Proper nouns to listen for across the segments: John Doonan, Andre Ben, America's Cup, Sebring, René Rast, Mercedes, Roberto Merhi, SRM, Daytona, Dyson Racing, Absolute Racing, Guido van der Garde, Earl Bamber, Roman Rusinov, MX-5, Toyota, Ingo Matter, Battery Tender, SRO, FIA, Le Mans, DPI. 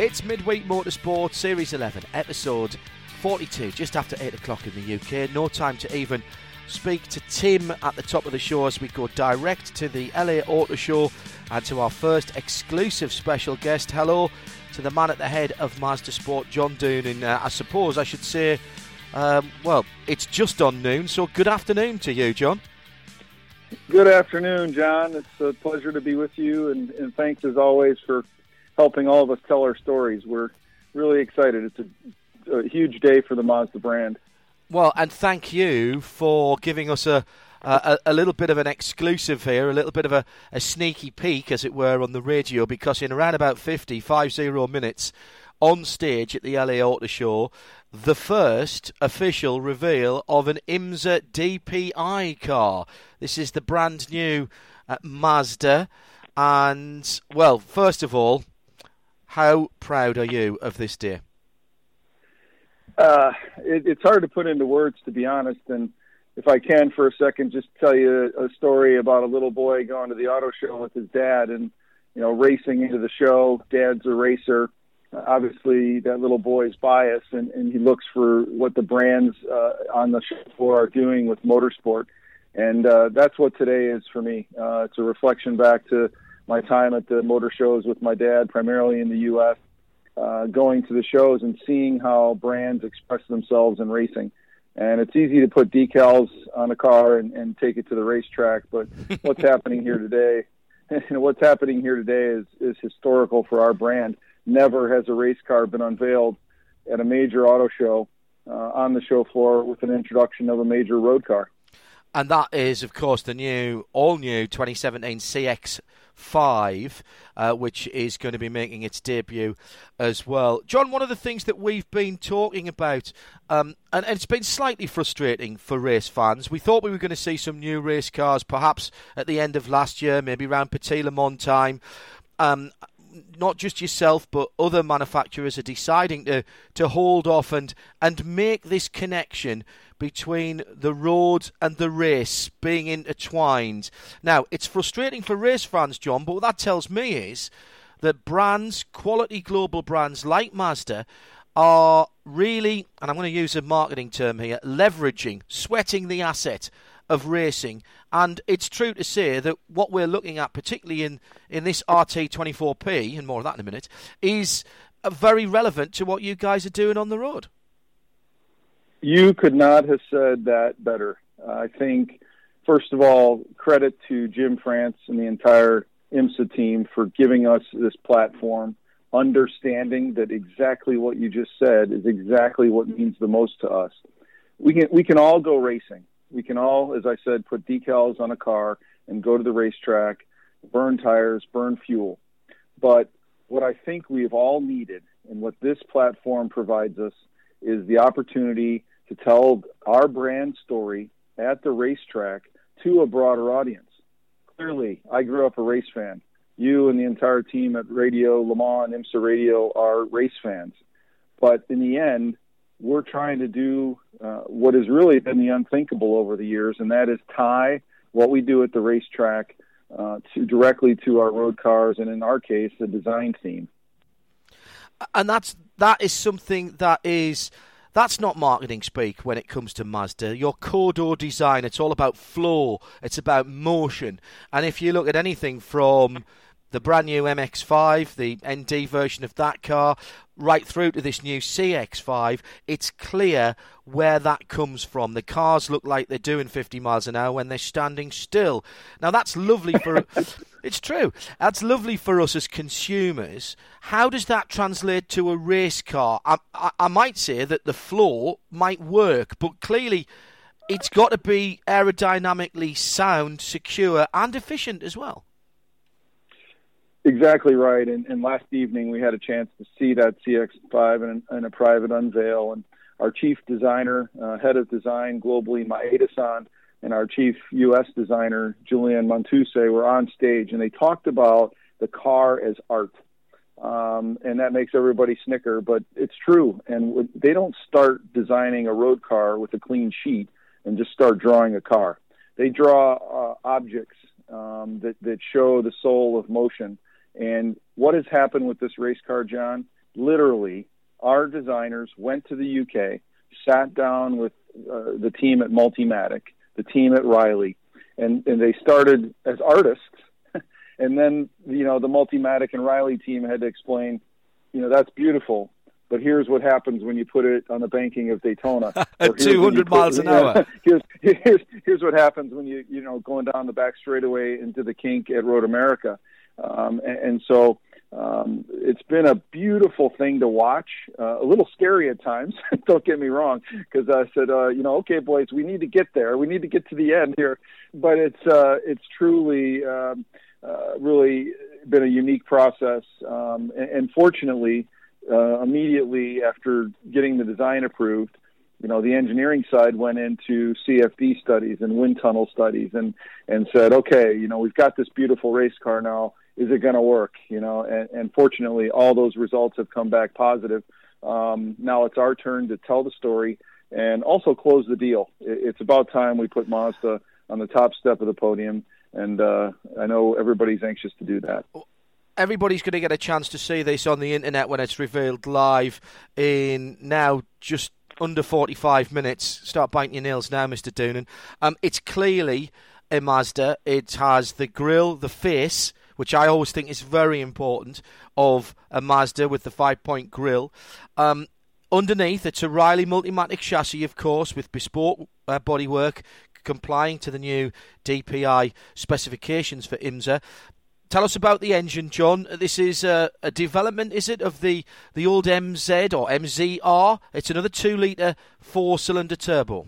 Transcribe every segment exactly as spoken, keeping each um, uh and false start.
It's Midweek Motorsport, Series eleven, Episode forty-two, just after eight o'clock in the U K. No time to even speak to Tim at the top of the show as we go direct to the L A Auto Show and to our first exclusive special guest. Hello to the man at the head of Mazda Sport, John Doonan. Uh, I suppose I should say, um, well, it's just on noon, so good afternoon to you, John. Good afternoon, John. It's a pleasure to be with you, and, and thanks as always for helping all of us tell our stories. We're really excited. It's a, a huge day for the Mazda brand. Well, and thank you for giving us a a, a little bit of an exclusive here, a little bit of a, a sneaky peek, as it were, on the radio, because in around about fifty, fifty minutes on stage at the L A Auto Show, the first official reveal of an IMSA D P I car. This is the brand new uh, Mazda. And, well, first of all, how proud are you of this day? Uh, it, it's hard to put into words, to be honest. And if I can for a second, just tell you a story about a little boy going to the auto show with his dad and, you know, racing into the show. Dad's a racer. Uh, obviously, that little boy's biased, and, and he looks for what the brands uh, on the show floor are doing with motorsport. And uh, that's what today is for me. Uh, it's a reflection back to my time at the motor shows with my dad, primarily in the U S, uh, going to the shows and seeing how brands express themselves in racing. And it's easy to put decals on a car and, and take it to the racetrack, but what's happening here today, what's happening here today is, is historical for our brand. Never has a race car been unveiled at a major auto show uh, on the show floor with an introduction of a major road car. And that is, of course, the new, all-new twenty seventeen C X five, uh, which is going to be making its debut as well. John, one of the things that we've been talking about, um, and, and it's been slightly frustrating for race fans, we thought we were going to see some new race cars, perhaps at the end of last year, maybe around Petit Le Mans time. Um, not just yourself, but other manufacturers are deciding to, to hold off and, and make this connection between the road and the race being intertwined. Now, it's frustrating for race fans, John, but what that tells me is that brands, quality global brands like Mazda, are really, and I'm going to use a marketing term here, leveraging, sweating the asset of racing. And it's true to say that what we're looking at, particularly in, in this R T twenty-four P, and more of that in a minute, is very relevant to what you guys are doing on the road. You could not have said that better. Uh, I think, first of all, credit to Jim France and the entire IMSA team for giving us this platform, understanding that exactly what you just said is exactly what means the most to us. We can we can all go racing. We can all, as I said, put decals on a car and go to the racetrack, burn tires, burn fuel. But what I think we've all needed and what this platform provides us is the opportunity to tell our brand story at the racetrack to a broader audience. Clearly, I grew up a race fan. You and the entire team at Radio Le Mans, IMSA Radio, are race fans. But in the end, we're trying to do uh, what has really been the unthinkable over the years, and that is tie what we do at the racetrack uh, to directly to our road cars, and in our case, the design theme. And that's that is something that is that's not marketing speak when it comes to Mazda. Your core door design, it's all about flow, it's about motion, and if you look at anything from the brand new M X five, the N D version of that car, right through to this new C X five, it's clear where that comes from. The cars look like they're doing fifty miles an hour when they're standing still. Now, that's lovely for... It's true. That's lovely for us as consumers. How does that translate to a race car? I, I, I might say that the flaw might work, but clearly it's got to be aerodynamically sound, secure, and efficient as well. Exactly right. And, and last evening we had a chance to see that C X five in, in a private unveil. And our chief designer, uh, head of design globally, Maeda San, and our chief U S designer, Julianne Montuse, were on stage. And they talked about the car as art. Um, and that makes everybody snicker, but it's true. And they don't start designing a road car with a clean sheet and just start drawing a car. They draw uh, objects um, that, that show the soul of motion. And what has happened with this race car, John? Literally, our designers went to the U K, sat down with uh, the team at Multimatic, the team at Riley, and, and they started as artists. And then, you know, the Multimatic and Riley team had to explain, you know, that's beautiful, but here's what happens when you put it on the banking of Daytona. At two hundred miles an hour. Here's, here's, here's what happens when you, you know, going down the back straightaway into the kink at Road America. Um, and, and so um, it's been a beautiful thing to watch, uh, a little scary at times, don't get me wrong, because I said, uh, you know, okay, boys, we need to get there. We need to get to the end here. But it's uh, it's truly um, uh, really been a unique process. Um, and, and fortunately, uh, immediately after getting the design approved, you know, the engineering side went into C F D studies and wind tunnel studies and, and said, okay, you know, we've got this beautiful race car now. Is it going to work? You know, and, and fortunately, all those results have come back positive. Um, now it's our turn to tell the story and also close the deal. It, it's about time we put Mazda on the top step of the podium, and uh, I know everybody's anxious to do that. Everybody's going to get a chance to see this on the internet when it's revealed live in now just under forty-five minutes. Start biting your nails now, Mister Doonan. Um, it's clearly a Mazda. It has the grille, the face, which I always think is very important, of a Mazda with the five-point grille. Um, underneath, it's a Riley Multimatic chassis, of course, with bespoke uh, bodywork, complying to the new D P I specifications for IMSA. Tell us about the engine, John. This is a, a development, is it, of the, the old M Z or M Z R? It's another two-litre four-cylinder turbo.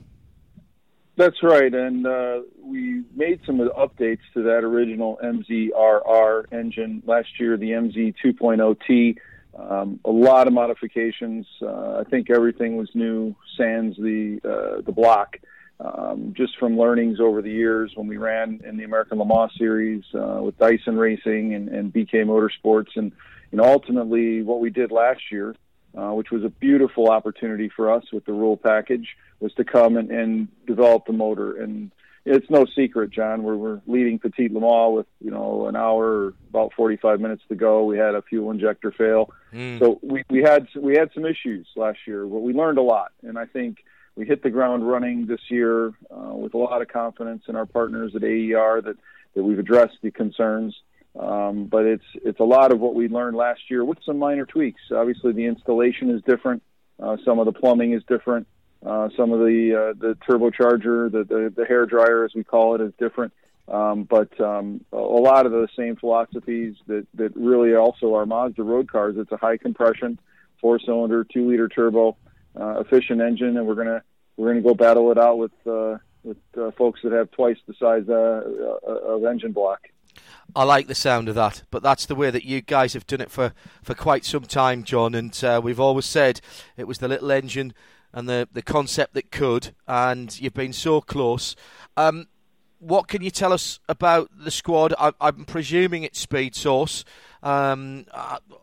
That's right, and uh, we made some updates to that original M Z R R engine last year, the M Z two point oh T. Um, a lot of modifications. Uh, I think everything was new, sans the uh, the block. Um, just from learnings over the years when we ran in the American Le Mans series uh, with Dyson Racing and, and B K Motorsports, and you know, ultimately what we did last year, uh, which was a beautiful opportunity for us with the rule package, was to come and, and develop the motor. And it's no secret, John, we're, we're leading Petit Le Mans with, you know, an hour or about forty-five minutes to go. We had a fuel injector fail. Mm. So we, we had we had some issues last year, but we learned a lot, and I think we hit the ground running this year uh, with a lot of confidence in our partners at A E R that, that we've addressed the concerns. Um, but it's it's a lot of what we learned last year with some minor tweaks. Obviously, the installation is different. Uh, some of the plumbing is different. Uh, some of the uh, the turbocharger, the, the, the hairdryer, as we call it, is different. Um, but um, a lot of the same philosophies that, that really also are Mazda road cars. It's a high compression, four-cylinder, two-liter turbo, uh, efficient engine, and we're going to We're going to go battle it out with uh, with uh, folks that have twice the size uh, of engine block. I like the sound of that, but that's the way that you guys have done it for, for quite some time, John, and uh, we've always said it was the little engine and the, the concept that could, and you've been so close. Um, what can you tell us about the squad? I, I'm presuming it's Speed Source. Um,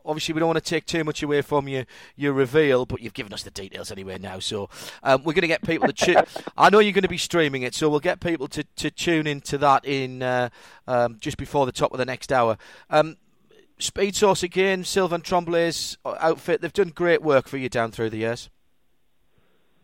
obviously, we don't want to take too much away from you, your reveal, but you've given us the details anyway now. So um, we're going to get people to tune. I know you're going to be streaming it, so we'll get people to, to tune into that in uh, um, just before the top of the next hour. Um, Speed Source again, Sylvain Tremblay's outfit, they've done great work for you down through the years.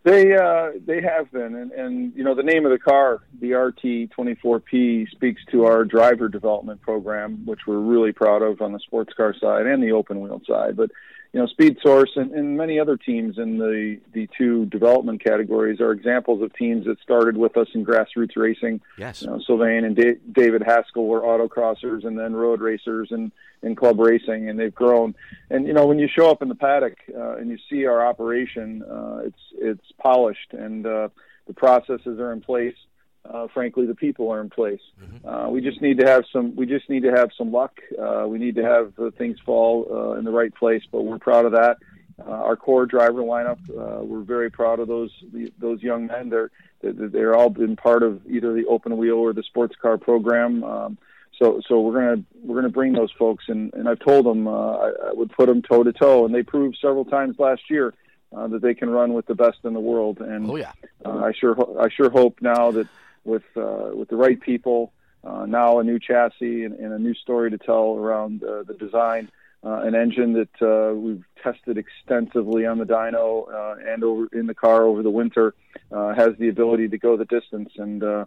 They uh, they have been, and, and you know the name of the car, the R T twenty-four P, speaks to our driver development program, which we're really proud of on the sports car side and the open wheel side. But you know, Speed Source and, and many other teams in the the two development categories are examples of teams that started with us in grassroots racing. Yes, you know, Sylvain and da- David Haskell were autocrossers, and then road racers and in club racing, and they've grown. And, you know, when you show up in the paddock uh, and you see our operation, uh, it's it's polished, and uh, the processes are in place. Uh, frankly, the people are in place. Mm-hmm. Uh, we just need to have some. We just need to have some luck. Uh, we need to have uh, things fall uh, in the right place. But we're proud of that. Uh, our core driver lineup. Uh, we're very proud of those those young men. They're they're all been part of either the open wheel or the sports car program. Um, So, so we're gonna we're gonna bring those folks, and, and I've told them uh, I, I would put them toe to toe, and they proved several times last year uh, that they can run with the best in the world. And oh, yeah. uh, I sure ho- I sure hope now that with uh, with the right people, uh, now a new chassis and, and a new story to tell around uh, the design, uh, an engine that uh, we've tested extensively on the dyno uh, and over in the car over the winter, uh, has the ability to go the distance and. Uh,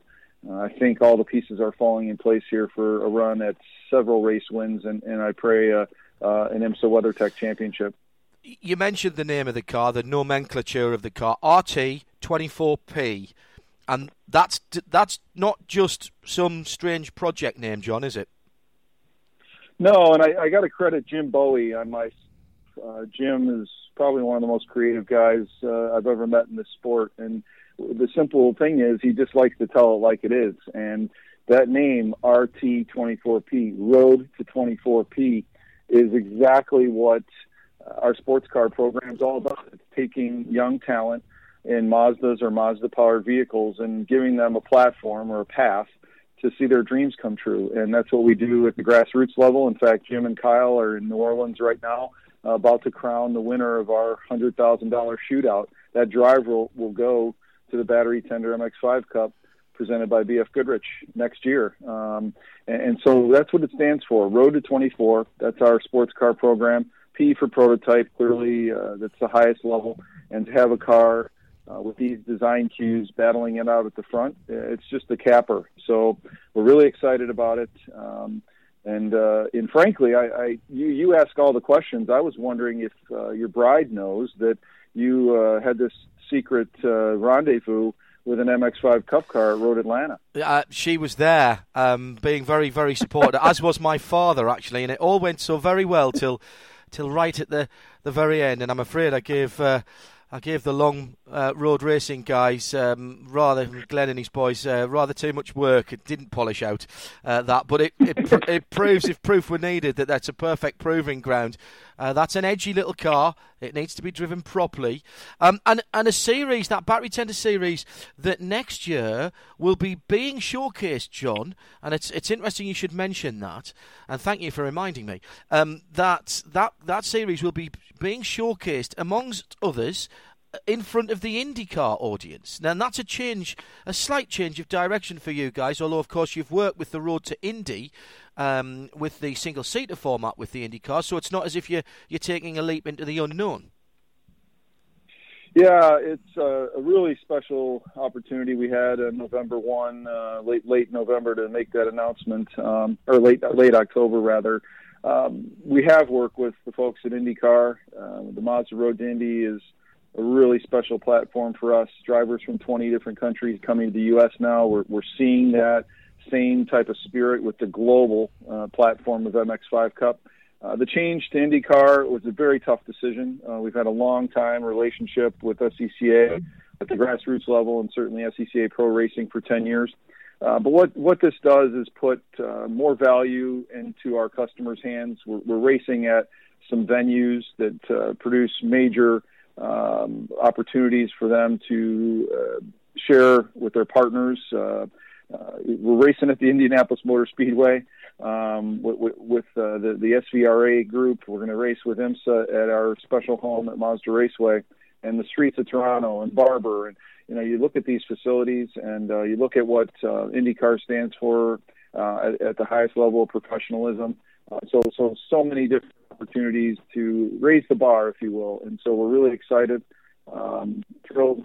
Uh, I think all the pieces are falling in place here for a run at several race wins, and, and I pray uh, uh, an IMSA WeatherTech championship. You mentioned the name of the car, the nomenclature of the car, R T twenty-four P, and that's that's not just some strange project name, John, is it? No, and I, I got to credit Jim Bowie on my. Uh, Jim is probably one of the most creative guys uh, I've ever met in this sport, and. The simple thing is he just likes to tell it like it is. And that name, R T twenty-four P, Road to twenty-four P, is exactly what our sports car program is all about. It's taking young talent in Mazdas or Mazda-powered vehicles and giving them a platform or a path to see their dreams come true. And that's what we do at the grassroots level. In fact, Jim and Kyle are in New Orleans right now, uh, about to crown the winner of our one hundred thousand dollars shootout. That drive will, will go to the Battery Tender M X five Cup presented by B F Goodrich next year. Um, and, and so that's what it stands for, Road to twenty-four. That's our sports car program. P for prototype, clearly uh, that's the highest level. And to have a car uh, with these design cues battling it out at the front, it's just a capper. So we're really excited about it. Um, and, uh, and frankly, I, I you, you ask all the questions. I was wondering if uh, your bride knows that you uh, had this secret uh, rendezvous with an M X five Cup car at Road Atlanta. Uh, she was there, um, being very, very supportive, as was my father, actually, and it all went so very well till till right at the, the very end, and I'm afraid I gave uh, I gave the long uh, road racing guys, um, rather Glenn and his boys, uh, rather too much work. It didn't polish out uh, that, but it it, pr- it proves, if proof were needed, that that's a perfect proving ground. Uh, that's an edgy little car. It needs to be driven properly. Um, and, and a series, that Battery Tender series, that next year will be being showcased, John, and it's it's interesting you should mention that, and thank you for reminding me, um, that, that that series will be being showcased, amongst others, in front of the IndyCar audience. Now, that's a change, a slight change of direction for you guys, although, of course, you've worked with the Road to Indy um, with the single-seater format with the IndyCar, so it's not as if you're, you're taking a leap into the unknown. Yeah, it's a, a really special opportunity we had on November first, uh, late late November, to make that announcement, um, or late late October, rather. Um, we have worked with the folks at IndyCar. Uh, the Mazda Road to Indy is a really special platform for us. Drivers from twenty different countries coming to the U S now. We're, we're seeing that same type of spirit with the global uh, platform of M X five Cup. Uh, the change to IndyCar was a very tough decision. Uh, we've had a long-time relationship with S C C A at the grassroots level, and certainly S C C A Pro Racing for ten years. Uh, but what, what this does is put uh, more value into our customers' hands. We're, we're racing at some venues that uh, produce major Um, opportunities for them to uh, share with their partners. Uh, uh, we're racing at the Indianapolis Motor Speedway um, with, with uh, the, the S V R A group. We're going to race with IMSA at our special home at Mazda Raceway, and the streets of Toronto and Barber. And you know, you look at these facilities, and uh, you look at what uh, IndyCar stands for uh, at, at the highest level of professionalism. Uh, so, so, so many different opportunities to raise the bar, if you will. And so we're really excited, um, thrilled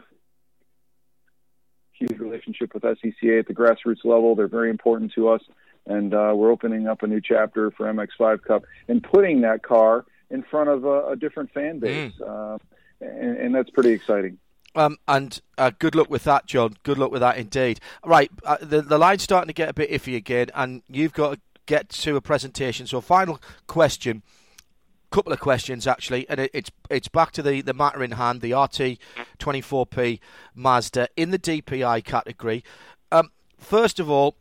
huge relationship with S C C A at the grassroots level. They're very important to us, and uh, we're opening up a new chapter for M X five Cup and putting that car in front of a, a different fan base, mm. uh, and, and that's pretty exciting. Um, and uh, good luck with that, John. Good luck with that indeed. Right, uh, the, the line's starting to get a bit iffy again, and you've got to get to a presentation. So final question, couple of questions actually, and it, it's it's back to the, the matter in hand, the R T twenty-four P Mazda in the D P I category. Um, first of all,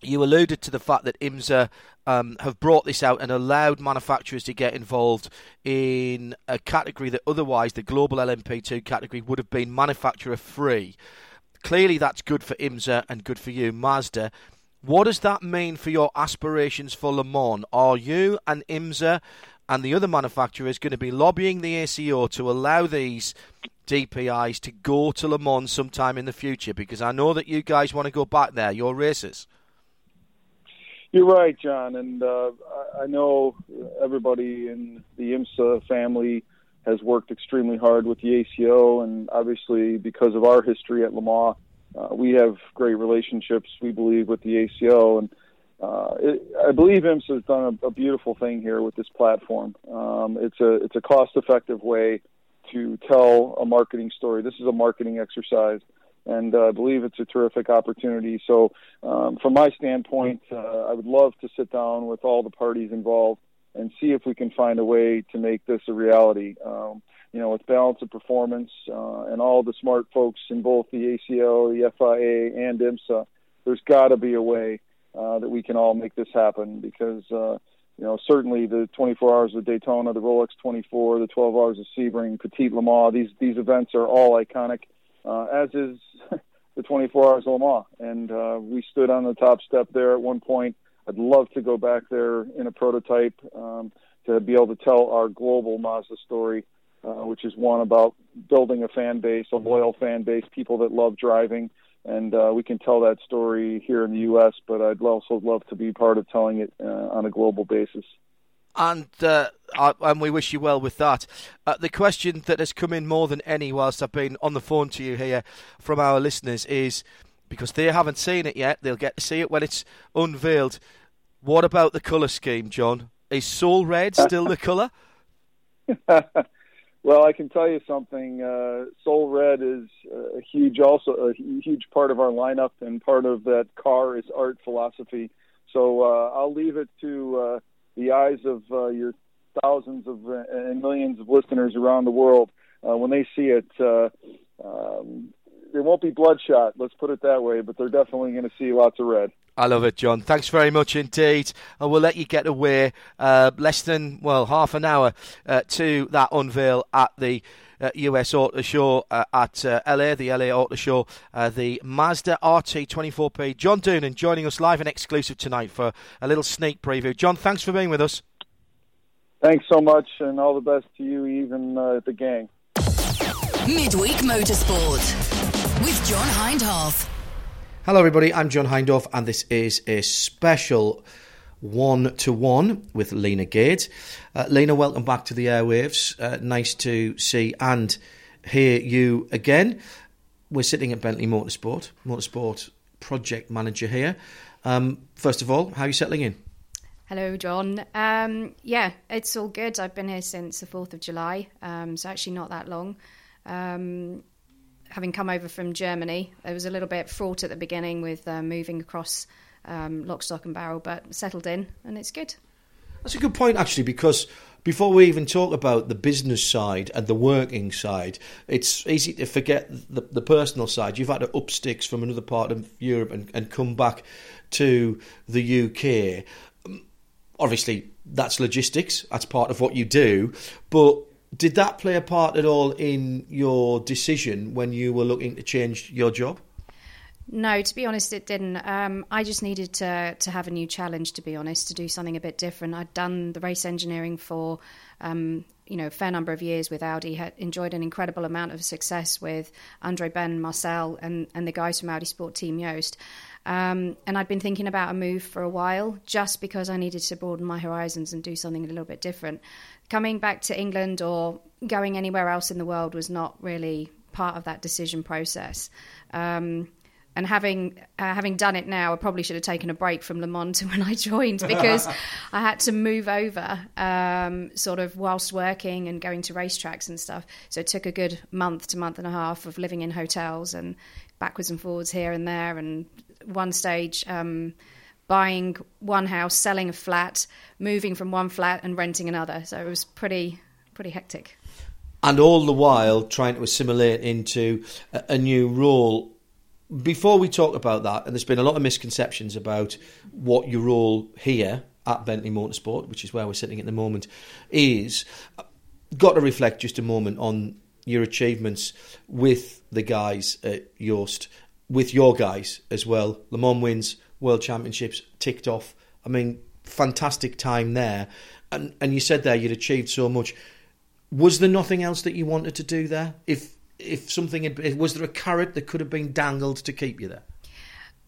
you alluded to the fact that IMSA um, have brought this out and allowed manufacturers to get involved in a category that otherwise the global L M P two category would have been manufacturer-free. Clearly that's good for IMSA and good for you, Mazda. What does that mean for your aspirations for Le Mans? Are you and IMSA and the other manufacturers going to be lobbying the A C O to allow these D P Is to go to Le Mans sometime in the future? Because I know that you guys want to go back there, your races. You're right, John, and uh, I know everybody in the IMSA family has worked extremely hard with the A C O, and obviously because of our history at Le Mans, uh, we have great relationships, we believe, with the A C O, and uh, it, I believe IMSA has done a, a beautiful thing here with this platform. Um, it's a it's a cost-effective way to tell a marketing story. This is a marketing exercise. And uh, I believe it's a terrific opportunity. So um, from my standpoint, uh, I would love to sit down with all the parties involved and see if we can find a way to make this a reality. Um, you know, with balance of performance uh, and all the smart folks in both the A C O, the F I A, and IMSA, there's got to be a way uh, that we can all make this happen because, uh, you know, certainly the twenty-four hours of Daytona, the Rolex twenty-four, the twelve hours of Sebring, Petit Le Mans, these, these events are all iconic. Uh, as is the twenty-four hours of Le Mans. And uh, we stood on the top step there at one point. I'd love to go back there in a prototype um, to be able to tell our global Mazda story, uh, which is one about building a fan base, a loyal fan base, people that love driving. And uh, we can tell that story here in the U S, but I'd also love to be part of telling it uh, on a global basis. And uh, and we wish you well with that. Uh, the question that has come in more than any whilst I've been on the phone to you here from our listeners is, because they haven't seen it yet, they'll get to see it when it's unveiled. What about the colour scheme, John? Is Soul Red still the colour? Well, I can tell you something. Uh, Soul Red is a huge, also a huge part of our lineup, and part of that car is art philosophy. So uh, I'll leave it to... Uh, the eyes of uh, your thousands of uh, and millions of listeners around the world, uh, when they see it, uh, um, it won't be bloodshot, let's put it that way, but they're definitely going to see lots of red. I love it, John. Thanks very much indeed. And we'll let you get away uh, less than, well, half an hour uh, to that unveil at the uh, U S Auto Show uh, at uh, L A, the L A Auto Show, uh, the Mazda R T twenty-four P. John Doonan joining us live and exclusive tonight for a little sneak preview. John, thanks for being with us. Thanks so much, and all the best to you, even uh, the gang. Midweek Motorsport with John Hindhoff. Hello everybody, I'm John Hindhoff and this is a special one-to-one with Lena Gade. Uh, Lena, welcome back to the airwaves. Uh, nice to see and hear you again. We're sitting at Bentley Motorsport, Motorsport Project Manager here. Um, first of all, how are you settling in? Hello, John. Um, yeah, it's all good. I've been here since the fourth of July, um, so actually not that long. Um Having come over from Germany, it was a little bit fraught at the beginning with uh, moving across um, lock, stock and barrel, but settled in and it's good. That's a good point, actually, because before we even talk about the business side and the working side, it's easy to forget the, the personal side. You've had to up sticks from another part of Europe and, and come back to the U K. Um, obviously, that's logistics. That's part of what you do, but... did that play a part at all in your decision when you were looking to change your job? No, to be honest, it didn't. Um, I just needed to to have a new challenge, to be honest, to do something a bit different. I'd done the race engineering for, um, you know, a fair number of years with Audi, had enjoyed an incredible amount of success with Andre Ben, Marcel and, and the guys from Audi Sport Team Joest. Um, and I'd been thinking about a move for a while just because I needed to broaden my horizons and do something a little bit different. Coming back to England or going anywhere else in the world was not really part of that decision process. Um, And having uh, having done it now, I probably should have taken a break from Le Mans to when I joined, because I had to move over um, sort of whilst working and going to racetracks and stuff. So it took a good month to month and a half of living in hotels and backwards and forwards here and there. And one stage, um, buying one house, selling a flat, moving from one flat and renting another. So it was pretty pretty hectic. And all the while trying to assimilate into a, a new role. Before we talk about that, and there's been a lot of misconceptions about what your role here at Bentley Motorsport, which is where we're sitting at the moment, is, got to reflect just a moment on your achievements with the guys at Joest, with your guys as well. Le Mans wins, World Championships, ticked off. I mean, fantastic time there. And, and you said there you'd achieved so much. Was there nothing else that you wanted to do there? If If something had, was there a carrot that could have been dangled to keep you there?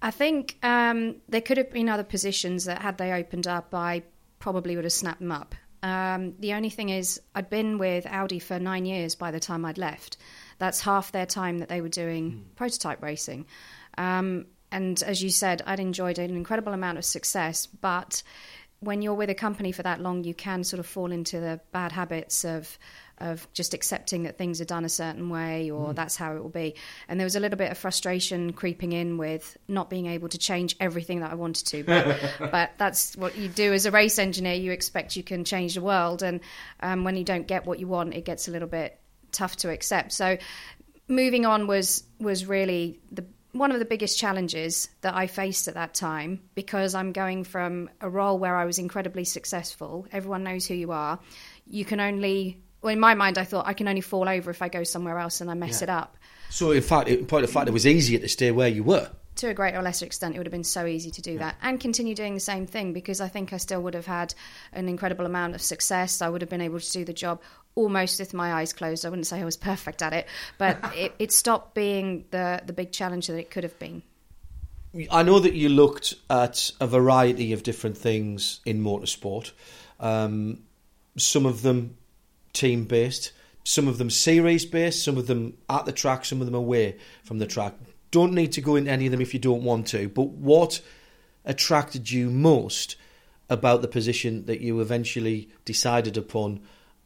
I think um, there could have been other positions that, had they opened up, I probably would have snapped them up. Um, the only thing is, I'd been with Audi for nine years by the time I'd left. That's half their time that they were doing mm. prototype racing. Um, and as you said, I'd enjoyed an incredible amount of success, but when you're with a company for that long, you can sort of fall into the bad habits of of just accepting that things are done a certain way, or mm. that's how it will be. And there was a little bit of frustration creeping in with not being able to change everything that I wanted to. But, but that's what you do as a race engineer. You expect you can change the world. And um, when you don't get what you want, it gets a little bit tough to accept. So moving on was was really the one of the biggest challenges that I faced at that time, because I'm going from a role where I was incredibly successful. Everyone knows who you are. You can only... Well, in my mind, I thought I can only fall over if I go somewhere else and I mess yeah. it up. So, in fact, in point of fact, it was easier to stay where you were. To a greater or lesser extent, it would have been so easy to do yeah. that and continue doing the same thing, because I think I still would have had an incredible amount of success. I would have been able to do the job almost with my eyes closed. I wouldn't say I was perfect at it, but it, it stopped being the, the big challenge that it could have been. I know that you looked at a variety of different things in motorsport. Um, some of them... team-based, some of them series-based, some of them at the track, some of them away from the track. Don't need to go into any of them if you don't want to, but what attracted you most about the position that you eventually decided upon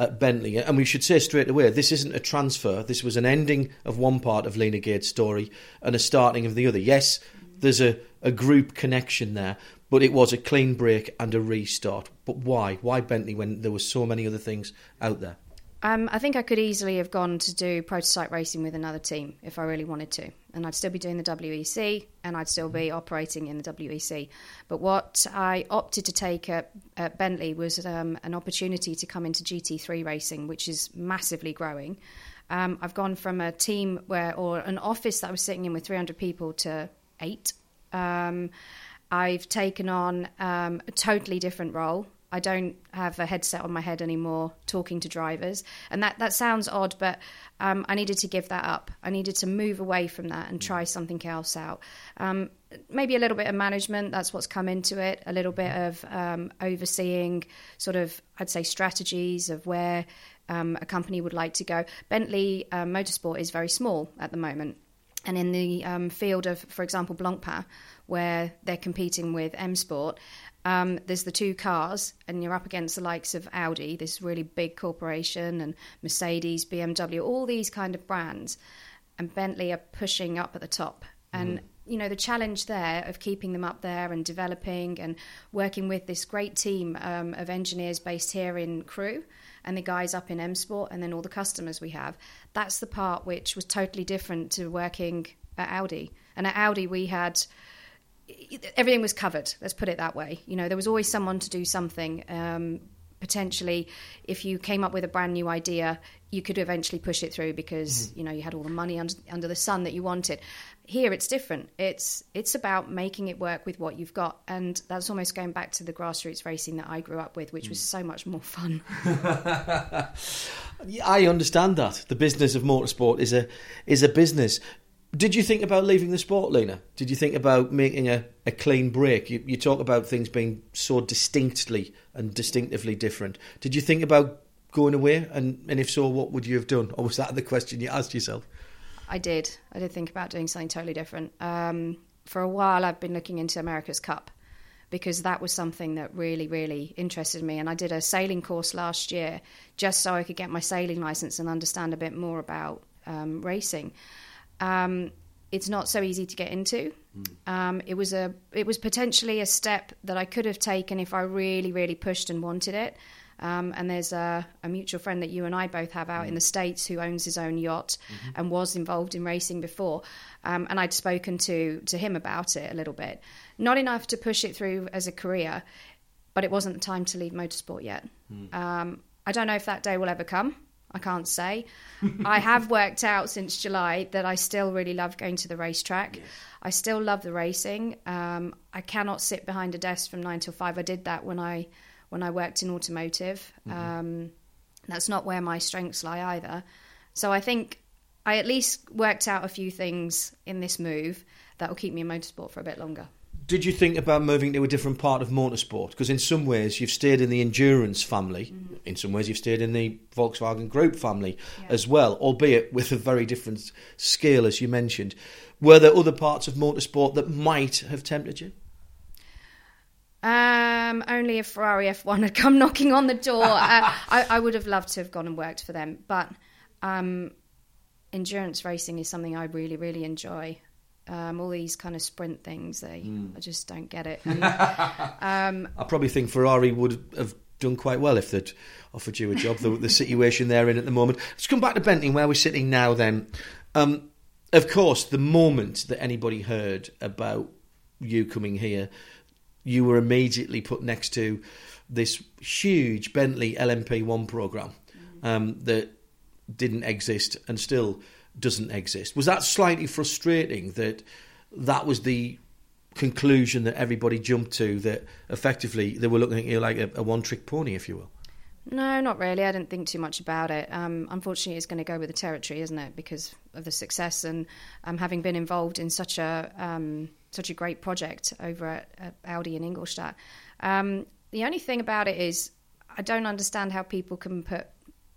at Bentley? And we should say straight away, this isn't a transfer. This was an ending of one part of Lena Gade's story and a starting of the other. Yes, there's a, a group connection there, but it was a clean break and a restart. But why? Why Bentley when there were so many other things out there? Um, I think I could easily have gone to do prototype racing with another team if I really wanted to. And I'd still be doing the W E C and I'd still be operating in the W E C. But what I opted to take at, at Bentley was um, an opportunity to come into G T three racing, which is massively growing. Um, I've gone from a team where, or an office that I was sitting in with three hundred people to eight. Um I've taken on um, a totally different role. I don't have a headset on my head anymore talking to drivers. And that, that sounds odd, but um, I needed to give that up. I needed to move away from that and try something else out. Um, maybe a little bit of management, that's what's come into it. A little bit of um, overseeing sort of, I'd say, strategies of where um, a company would like to go. Bentley uh, Motorsport is very small at the moment. And in the um, field of, for example, Blancpain, where they're competing with M Sport, um, there's the two cars, and you're up against the likes of Audi, this really big corporation, and Mercedes, B M W, all these kind of brands. And Bentley are pushing up at the top. And, mm. you know, the challenge there of keeping them up there and developing and working with this great team um, of engineers based here in Crewe, and the guys up in M Sport, and then all the customers we have. That's the part which was totally different to working at Audi. And at Audi, we had everything was covered. Let's put it that way. You know, there was always someone to do something. Um, potentially, if you came up with a brand new idea, you could eventually push it through because mm-hmm. you know you had all the money under, under the sun that you wanted. Here, it's different. It's it's about making it work with what you've got, and that's almost going back to the grassroots racing that I grew up with, which was so much more fun. I understand that the business of motorsport is a is a business. Did you think about leaving the sport, Lena? Did you think about making a, a clean break? You, you talk about things being so distinctly and distinctively different. Did you think about going away, and and if so, what would you have done? Or was that the question you asked yourself? I did. I did think about doing something totally different. Um, for a while, I've been looking into America's Cup, because that was something that really, really interested me. And I did a sailing course last year just so I could get my sailing license and understand a bit more about um, racing. Um, it's not so easy to get into. Um, it was a, it was potentially a step that I could have taken if I really, really pushed and wanted it. Um, and there's a, a mutual friend that you and I both have out mm. in the States who owns his own yacht mm-hmm. and was involved in racing before. Um, and I'd spoken to, to him about it a little bit. Not enough to push it through as a career, but it wasn't the time to leave motorsport yet. Mm. Um, I don't know if that day will ever come. I can't say. I have worked out since July that I still really love going to the racetrack. Yes. I still love the racing. Um, I cannot sit behind a desk from nine till five. I did that when I... when I worked in automotive. Mm-hmm. Um, that's not where my strengths lie either. So I think I at least worked out a few things in this move that will keep me in motorsport for a bit longer. Did you think about moving to a different part of motorsport? Because in some ways you've stayed in the endurance family, mm-hmm. in some ways you've stayed in the Volkswagen Group family yeah. as well, albeit with a very different scale, as you mentioned. Were there other parts of motorsport that might have tempted you? Um, only if Ferrari F one had come knocking on the door. uh, I, I would have loved to have gone and worked for them. But um, endurance racing is something I really, really enjoy. Um, all these kind of sprint things, they, mm. I just don't get it. And, um, I probably think Ferrari would have done quite well if they'd offered you a job, the, the situation they're in at the moment. Let's come back to Bentley, where we're sitting now then. Um, of course, the moment that anybody heard about you coming here, you were immediately put next to this huge Bentley L M P one programme um, that didn't exist and still doesn't exist. Was that slightly frustrating that that was the conclusion that everybody jumped to, that effectively they were looking at you like a, a one-trick pony, if you will? No, not really. I didn't think too much about it. Um, unfortunately, it's going to go with the territory, isn't it, because of the success and um, having been involved in such a... Um, such a great project over at, at Audi in Ingolstadt. Um, the only thing about it is I don't understand how people can put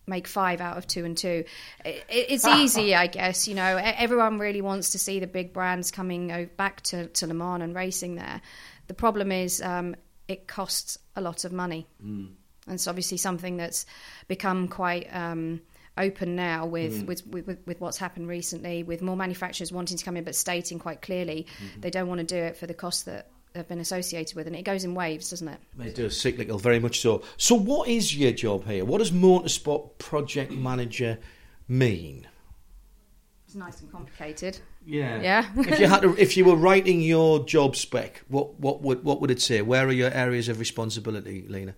make five out of two and two. It, it's easy, I guess. You know, everyone really wants to see the big brands coming back to, to Le Mans and racing there. The problem is um, it costs a lot of money. Mm. And it's obviously something that's become quite... Um, open now with, mm. with, with with what's happened recently, with more manufacturers wanting to come in but stating quite clearly mm-hmm. they don't want to do it for the costs that have been associated with it. And it goes in waves, doesn't it? It does, cyclical, very much so. So what is your job here? What does motorsport project manager mean? It's nice and complicated. Yeah. Yeah. If you had to, if you were writing your job spec, what, what would what would it say? Where are your areas of responsibility, Lena?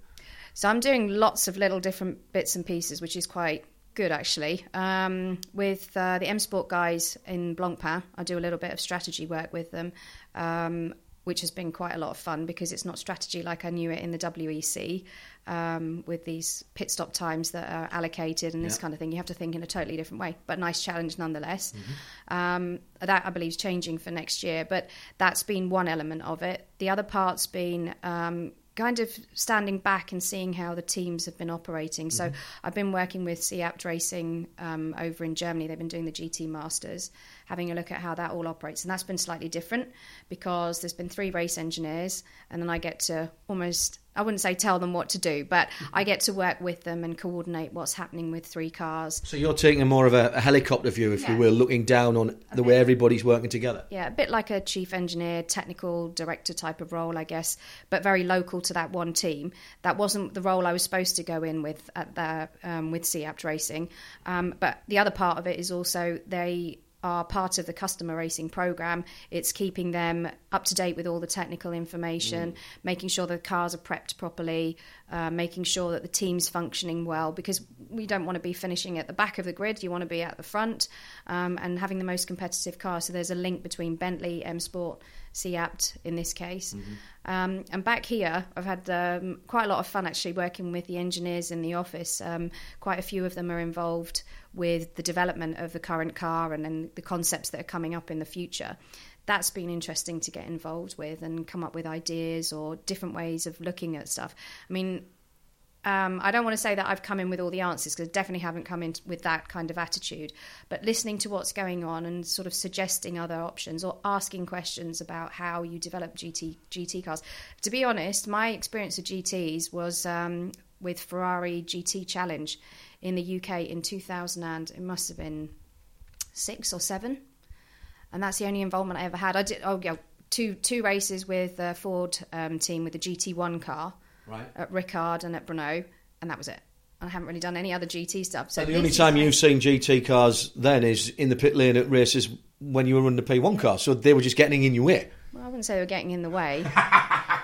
So I'm doing lots of little different bits and pieces, which is quite good actually. Um, with uh, the M Sport guys in Blancpain, I do a little bit of strategy work with them, um, which has been quite a lot of fun because it's not strategy like I knew it in the W E C um, with these pit stop times that are allocated and yeah. this kind of thing. You have to think in a totally different way, but nice challenge nonetheless. Mm-hmm. Um, that I believe is changing for next year, but that's been one element of it. The other part's been um, kind of standing back and seeing how the teams have been operating. So mm-hmm. I've been working with C A P Racing um, over in Germany. They've been doing the G T Masters, having a look at how that all operates. And that's been slightly different because there's been three race engineers and then I get to almost, I wouldn't say tell them what to do, but mm-hmm. I get to work with them and coordinate what's happening with three cars. So you're taking more of a, a helicopter view, if yeah. you will, looking down on okay. the way everybody's working together. Yeah, a bit like a chief engineer, technical director type of role, I guess, but very local to that one team. That wasn't the role I was supposed to go in with at the, um, with C A P Racing. Um, but the other part of it is also they... are part of the customer racing program. It's keeping them up to date with all the technical information, mm. making sure the cars are prepped properly, uh, making sure that the team's functioning well, because we don't want to be finishing at the back of the grid. You want to be at the front um, and having the most competitive car. So there's a link between Bentley, M Sport, C A P T in this case. Mm-hmm. Um, and back here, I've had um, quite a lot of fun actually working with the engineers in the office. Um, quite a few of them are involved with the development of the current car and then the concepts that are coming up in the future. That's been interesting to get involved with and come up with ideas or different ways of looking at stuff. I mean, Um, I don't want to say that I've come in with all the answers, because I definitely haven't come in with that kind of attitude. But listening to what's going on and sort of suggesting other options or asking questions about how you develop G T G T cars. To be honest, my experience of G Ts was um, with Ferrari G T Challenge in the U K in two thousand, and it must have been six or seven. And that's the only involvement I ever had. I did oh yeah, two two races with the Ford um, team with the G T one car. Right. At Ricard and at Brno, and that was it. I haven't really done any other G T stuff. So, so the only time you've seen G T cars then is in the pit lane at races when you were running the P one car, so they were just getting in your way. Well, I wouldn't say they were getting in the way.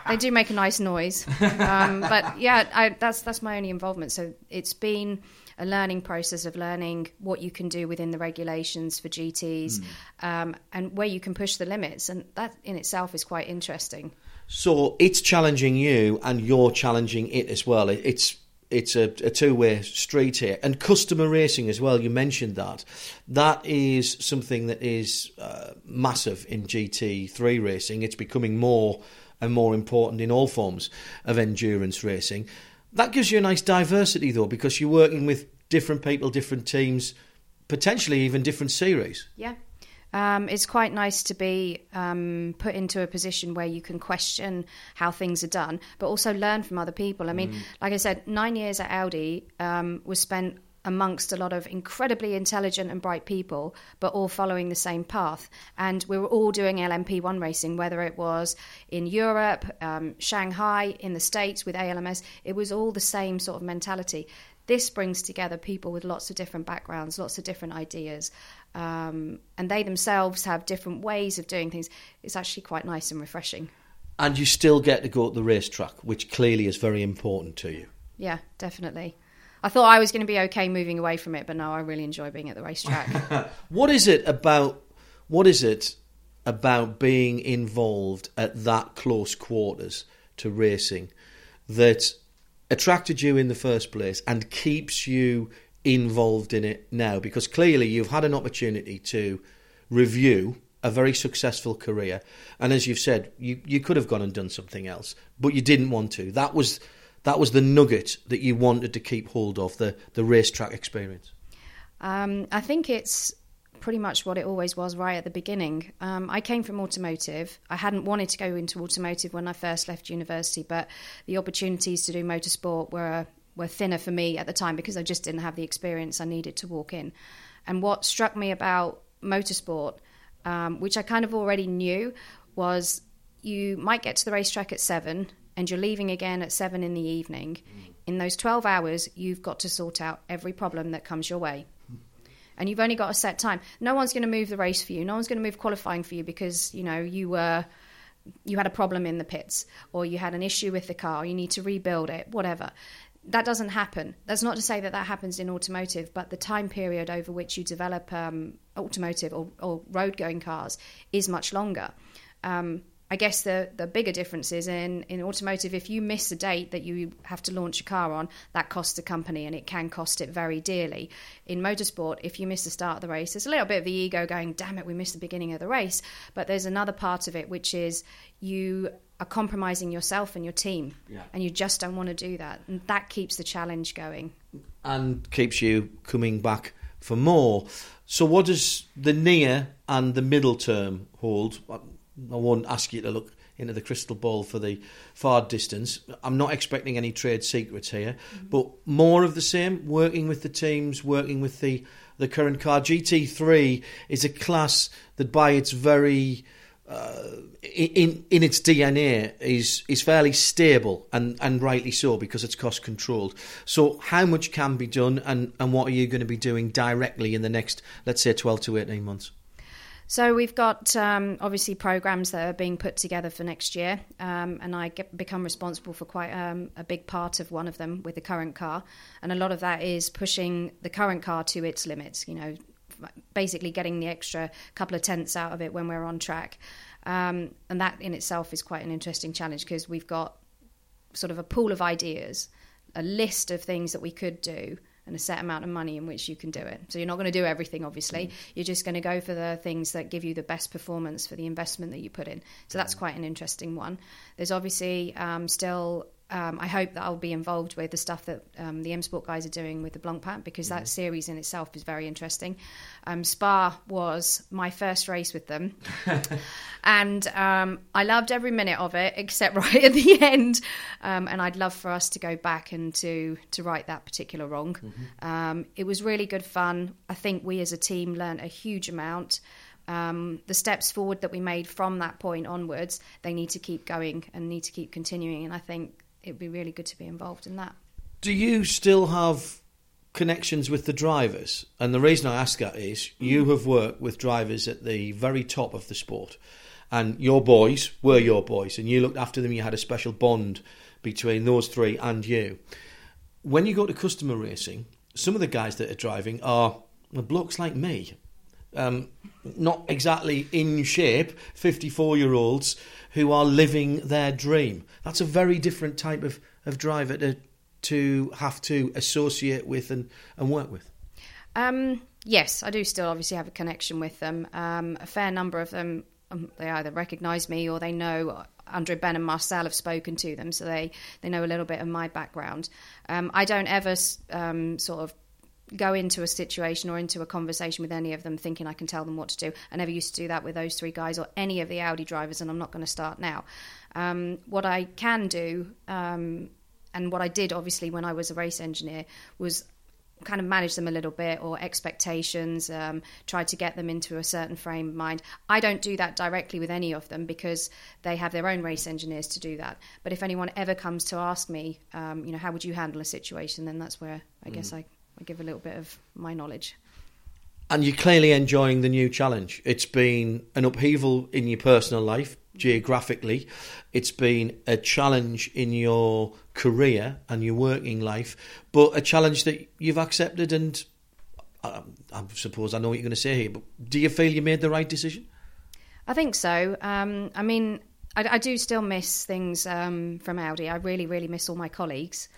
They do make a nice noise. Um, but yeah, I, that's that's my only involvement. So it's been a learning process of learning what you can do within the regulations for G Ts mm. um, and where you can push the limits, and that in itself is quite interesting. So it's challenging you, and you're challenging it as well. It's it's a, a two-way street here. And customer racing as well, you mentioned that. That is something that is uh, massive in G T three racing. It's becoming more and more important in all forms of endurance racing. That gives you a nice diversity, though, because you're working with different people, different teams, potentially even different series. Yeah. Um, it's quite nice to be um, put into a position where you can question how things are done, but also learn from other people. I mean, mm. like I said, nine years at Audi um, was spent amongst a lot of incredibly intelligent and bright people, but all following the same path. And we were all doing L M P one racing, whether it was in Europe, um, Shanghai, in the States with A L M S. It was all the same sort of mentality. This brings together people with lots of different backgrounds, lots of different ideas, um, and they themselves have different ways of doing things. It's actually quite nice and refreshing. And you still get to go to the racetrack, which clearly is very important to you. Yeah, definitely. I thought I was going to be okay moving away from it, but no, I really enjoy being at the racetrack. What is it about? What is it about being involved at that close quarters to racing that attracted you in the first place and keeps you involved in it now? Because clearly you've had an opportunity to review a very successful career, and as you've said, you, you could have gone and done something else, but you didn't want to. That was that was the nugget that you wanted to keep hold of, the, the racetrack experience. Um, I think it's pretty much what it always was right at the beginning. Um, I came from automotive. I hadn't wanted to go into automotive when I first left university, but the opportunities to do motorsport were were thinner for me at the time because I just didn't have the experience I needed to walk in. And what struck me about motorsport, um, which I kind of already knew, was you might get to the racetrack at seven and you're leaving again at seven in the evening. In those twelve hours, you've got to sort out every problem that comes your way. And you've only got a set time. No one's going to move the race for you. No one's going to move qualifying for you because, you know, you were you had a problem in the pits, or you had an issue with the car, or you need to rebuild it, whatever. That doesn't happen. That's not to say that that happens in automotive, but the time period over which you develop um, automotive or, or road-going cars is much longer. Um, I guess the, the bigger difference is in, in automotive, if you miss a date that you have to launch a car on, that costs the company, and it can cost it very dearly. In motorsport, if you miss the start of the race, there's a little bit of the ego going, damn it, we missed the beginning of the race. But there's another part of it, which is you are compromising yourself and your team, yeah. and you just don't want to do that. And that keeps the challenge going. And keeps you coming back for more. So what does the near and the middle term hold? I won't ask you to look into the crystal ball for the far distance. I'm not expecting any trade secrets here, mm-hmm. but more of the same, working with the teams, working with the, the current car. G T three is a class that by its very, uh, in in its D N A, is, is fairly stable, and, and rightly so, because it's cost controlled. So how much can be done, and, and what are you going to be doing directly in the next, let's say, twelve to eighteen months? So we've got, um, obviously, programs that are being put together for next year, um, and I get, become responsible for quite um, a big part of one of them with the current car, and a lot of that is pushing the current car to its limits, you know, basically getting the extra couple of tenths out of it when we're on track, um, and that in itself is quite an interesting challenge because we've got sort of a pool of ideas, a list of things that we could do, and a set amount of money in which you can do it. So you're not going to do everything, obviously. Mm. You're just going to go for the things that give you the best performance for the investment that you put in. So that's quite an interesting one. There's obviously um, still um, I hope that I'll be involved with the stuff that um, the M Sport guys are doing with the Blancpain, because mm-hmm. that series in itself is very interesting. Um, Spa was my first race with them, and um, I loved every minute of it except right at the end. Um, and I'd love for us to go back and to to right that particular wrong. Mm-hmm. Um, it was really good fun. I think we as a team learned a huge amount. Um, the steps forward that we made from that point onwards, they need to keep going and need to keep continuing, and I think it'd be really good to be involved in that. Do you still have connections with the drivers? And the reason I ask that is mm. you have worked with drivers at the very top of the sport, and your boys were your boys and you looked after them. You had a special bond between those three and you. When you go to customer racing, some of the guys that are driving are blokes like me. Um, not exactly in shape, fifty-four-year-olds who are living their dream. That's a very different type of, of driver to to have to associate with and, and work with. Um, yes, I do still obviously have a connection with them. Um, a fair number of them, um, they either recognise me or they know Andrew Ben and Marcel have spoken to them, so they, they know a little bit of my background. Um, I don't ever um, sort of go into a situation or into a conversation with any of them thinking I can tell them what to do. I never used to do that with those three guys or any of the Audi drivers, and I'm not going to start now. Um, what I can do, um, and what I did obviously when I was a race engineer, was kind of manage them a little bit, or expectations, um, try to get them into a certain frame of mind. I don't do that directly with any of them because they have their own race engineers to do that. But if anyone ever comes to ask me, um, you know, how would you handle a situation, then that's where I mm. guess I... I give a little bit of my knowledge. And you're clearly enjoying the new challenge. It's been an upheaval in your personal life, geographically. It's been a challenge in your career and your working life, but a challenge that you've accepted. And I, I suppose I know what you're going to say here, but do you feel you made the right decision? I think so. Um, I mean, I, I do still miss things um, from Audi. I really, really miss all my colleagues.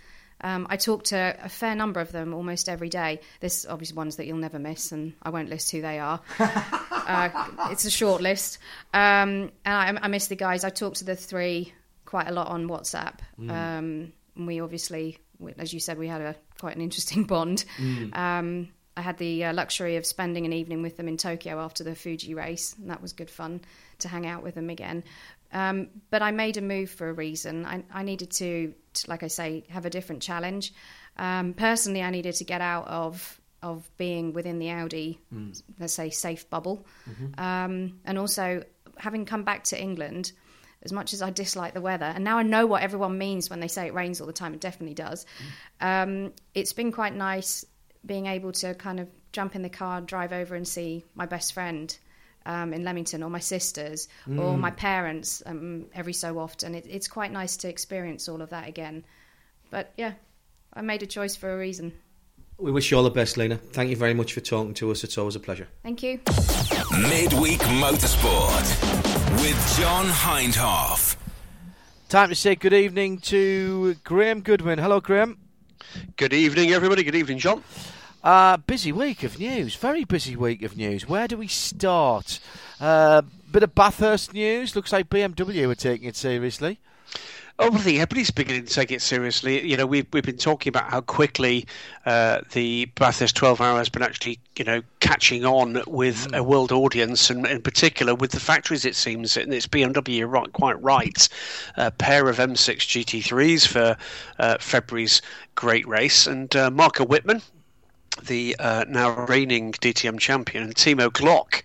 Um, I talk to a fair number of them almost every day. There's obviously ones that you'll never miss, and I won't list who they are. uh, it's a short list. Um, and I, I miss the guys. I talk to the three quite a lot on WhatsApp. Mm. Um, and we obviously, as you said, we had a quite an interesting bond. Mm. Um, I had the uh, luxury of spending an evening with them in Tokyo after the Fuji race, and that was good fun to hang out with them again. Um, but I made a move for a reason. I, I needed to, to, like I say, have a different challenge. Um, personally, I needed to get out of of being within the Audi, mm. let's say, safe bubble. Mm-hmm. Um, and also, having come back to England, as much as I dislike the weather, and now I know what everyone means when they say it rains all the time, it definitely does. Mm. Um, it's been quite nice being able to kind of jump in the car, drive over and see my best friend Um, in Leamington, or my sisters, mm. or my parents um, every so often. It, it's quite nice to experience all of that again. But yeah, I made a choice for a reason. We wish you all the best, Lena. Thank you very much for talking to us. It's always a pleasure. Thank you. Midweek Motorsport with John Hindhoff. Time to say good evening to Graham Goodwin. Hello, Graham. Good evening, everybody. Good evening, John. Uh, busy week of news, very busy week of news. Where do we start? A uh, bit of Bathurst news. Looks like B M W are taking it seriously. Oh, I think everybody's beginning to take it seriously. You know, we've we've been talking about how quickly uh, the Bathurst twelve hour has been actually, you know, catching on with mm. a world audience, and in particular with the factories, it seems. And it's B M W, you're right, quite right. A pair of M six G T threes for uh, February's great race, and uh, Marco Whitman, the uh, now reigning D T M champion, and Timo Glock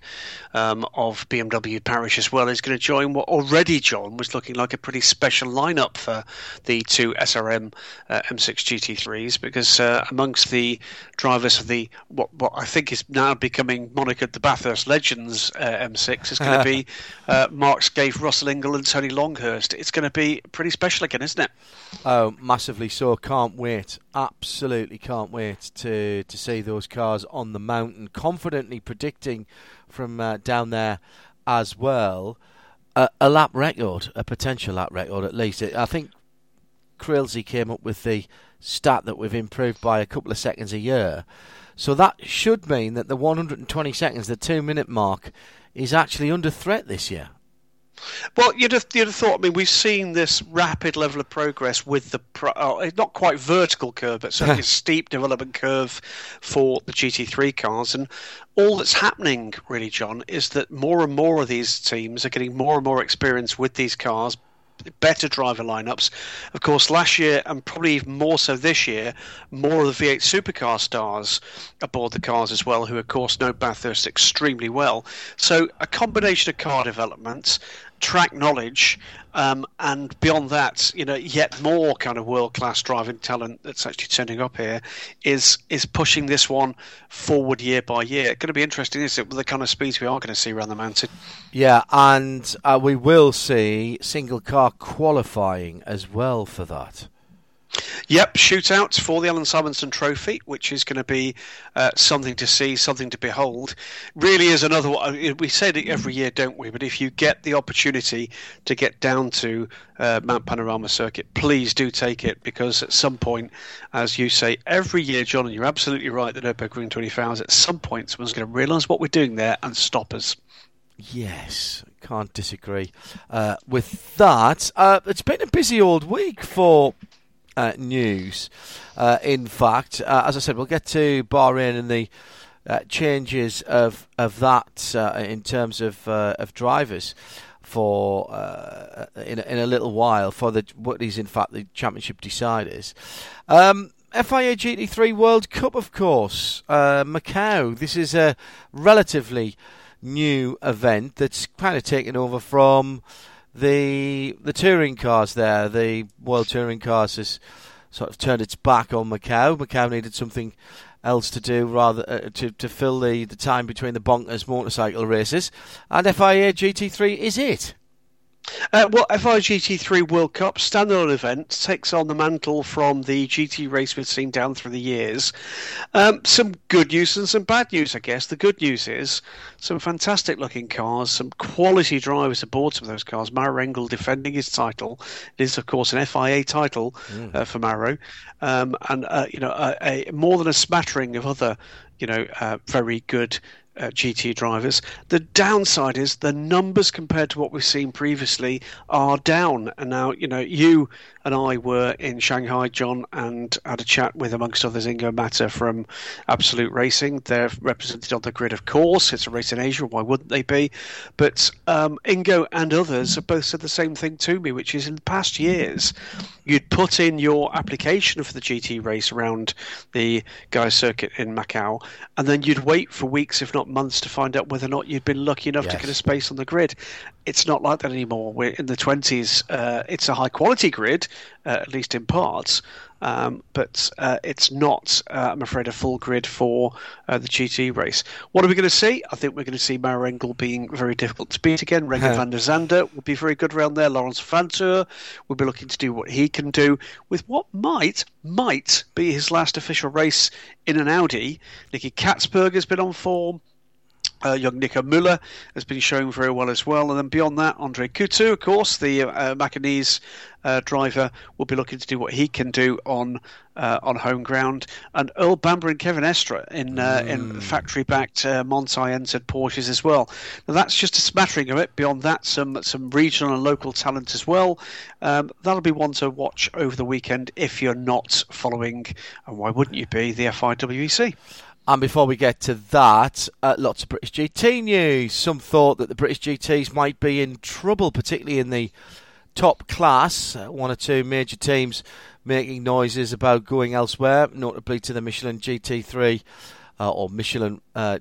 um, of B M W Parish as well, is going to join what already, John, was looking like a pretty special lineup for the two S R M uh, M six G T threes, because uh, amongst the drivers of the what what I think is now becoming monikered the Bathurst Legends uh, M six is going to be uh, Mark Scaife, Russell Ingall and Tony Longhurst. It's going to be pretty special again, isn't it? Oh, massively so. Can't wait. Absolutely can't wait to to see those cars on the mountain. Confidently predicting from uh, down there as well uh, a lap record, a potential lap record at least. I think Crilsey came up with the stat that we've improved by a couple of seconds a year. So that should mean that the one hundred twenty seconds, the two minute mark, is actually under threat this year. Well, you'd have, you'd have thought, I mean, we've seen this rapid level of progress with the, pro, uh, not quite vertical curve, but certainly a steep development curve for the G T three cars. And all that's happening, really, John, is that more and more of these teams are getting more and more experience with these cars, better driver lineups. Of course, last year, and probably even more so this year, more of the V eight supercar stars aboard the cars as well, who, of course, know Bathurst extremely well. So a combination of car developments, track knowledge, um, and beyond that, you know, yet more kind of world-class driving talent that's actually turning up here is is pushing this one forward year by year. It's going to be interesting, isn't it, with the kind of speeds we are going to see around the mountain. Yeah, and uh, we will see single-car qualifying as well for that. Yep, shootouts for the Alan Simonson Trophy, which is going to be uh, something to see, something to behold. Really is another one. We say it every year, don't we? But if you get the opportunity to get down to uh, Mount Panorama Circuit, please do take it, because at some point, as you say every year, John, and you're absolutely right, the Nürburgring twenty-four hours, at some point someone's going to realise what we're doing there and stop us. Yes, can't disagree uh, with that. Uh, it's been a busy old week for... Uh, news. Uh, in fact, uh, as I said, we'll get to Bahrain and the uh, changes of of that uh, in terms of uh, of drivers for uh, in in a little while for the what is in fact the championship deciders. Um, F I A G T three World Cup, of course, uh, Macau. This is a relatively new event that's kind of taken over from. The the touring cars there, the World Touring Cars has sort of turned its back on Macau. Macau needed something else to do rather uh, to to fill the, the time between the bonkers motorcycle races, and F I A G T three is it. Uh, well, F I A G T three World Cup, standalone event, takes on the mantle from the G T race we've seen down through the years. Um, some good news and some bad news, I guess. The good news is some fantastic-looking cars, some quality drivers aboard some of those cars. Mauro Engel defending his title. It is, of course, an F I A title mm. uh, for Mauro. Um, and, uh, you know, a, a, more than a smattering of other, you know, uh, very good Uh, G T drivers. The downside is the numbers compared to what we've seen previously are down. And now, you know, you and I were in Shanghai, John, and had a chat with, amongst others, Ingo Matter from Absolute Racing. They're represented on the grid, of course. It's a race in Asia. Why wouldn't they be? But um, Ingo and others have both said the same thing to me, which is in the past years, you'd put in your application for the G T race around the Guy's Circuit in Macau, and then you'd wait for weeks, if not months, to find out whether or not you'd been lucky enough yes. to get a space on the grid. It's not like that anymore. We're in the twenties. Uh, it's a high quality grid, uh, at least in parts, um, but uh, it's not, uh, I'm afraid, a full grid for uh, the G T race. What are we going to see? I think we're going to see Mauro Engel being very difficult to beat again. Regan huh. van der Zande will be very good around there. Laurens Vanteur will be looking to do what he can do with what might, might be his last official race in an Audi. Nicky Katzberger has been on form. Uh, young Nico Müller has been showing very well as well. And then beyond that, Andre Coutu, of course, the uh, Macanese uh, driver, will be looking to do what he can do on uh, on home ground. And Earl Bamber and Kevin Estre in, uh, mm. in factory-backed uh, Monti-entered Porsches as well. Now, that's just a smattering of it. Beyond that, some some regional and local talent as well. Um, that'll be one to watch over the weekend if you're not following, and why wouldn't you be, the F I W E C. And before we get to that, uh, lots of British G T news. Some thought that the British G Ts might be in trouble, particularly in the top class. Uh, one or two major teams making noises about going elsewhere, notably to the Michelin G T three uh, or Michelin uh,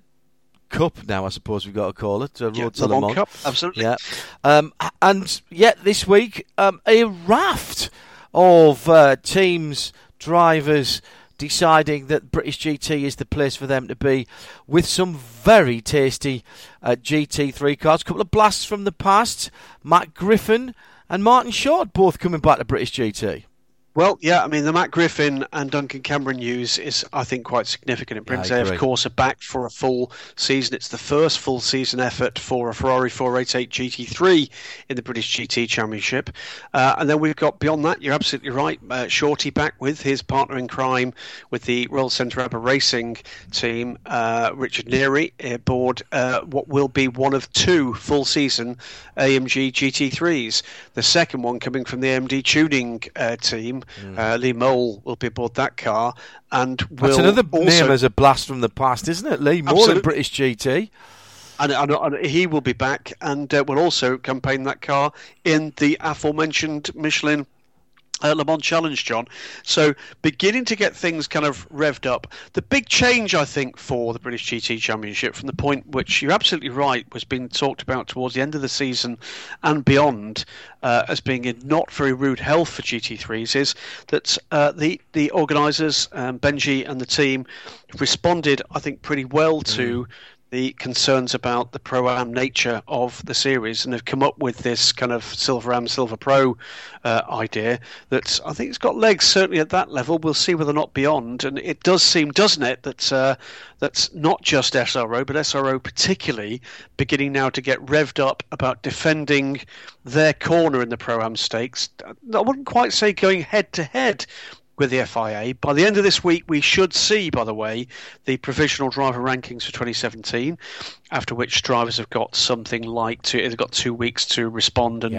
Cup now, I suppose we've got to call it. Uh, yeah, Road to Le Mans Cup, absolutely. Yeah. Um, and yet this week, um, a raft of uh, teams, drivers, deciding that British G T is the place for them to be, with some very tasty uh, G T three cars. A couple of blasts from the past. Matt Griffin and Martin Short both coming back to British G T. Well, yeah, I mean, the Matt Griffin and Duncan Cameron news is, I think, quite significant. It brings, yeah, of course, are back for a full season. It's the first full season effort for a Ferrari four eighty-eight G T three in the British G T Championship. Uh, and then we've got, beyond that, you're absolutely right, uh, Shorty back with his partner in crime with the Royal Centre Abba Racing team, uh, Richard Neary, aboard uh, what will be one of two full season A M G G T threes. The second one coming from the A M D tuning uh, team. Mm. Uh, Lee Mole will be aboard that car, and will that's another also... name as a blast from the past, isn't it? Lee Mole in British G T, and, and, and he will be back, and uh, will also campaign that car in the aforementioned Michelin Uh, Le Mans Challenge, John. So beginning to get things kind of revved up. The big change, I think, for the British G T Championship from the point which you're absolutely right was being talked about towards the end of the season and beyond uh, as being in not very rude health for G T threes is that uh, the, the organisers, um, Benji and the team, responded, I think, pretty well to mm. the concerns about the pro-am nature of the series and have come up with this kind of Silver Am, Silver Pro uh, idea that I think it's got legs, certainly at that level. We'll see whether or not beyond. And it does seem, doesn't it, that uh, that's not just S R O, but S R O particularly beginning now to get revved up about defending their corner in the pro-am stakes. I wouldn't quite say going head-to-head with the F I A. By the end of this week, we should see, by the way, the provisional driver rankings for twenty seventeen, after which drivers have got something like two, they've got two weeks to respond and,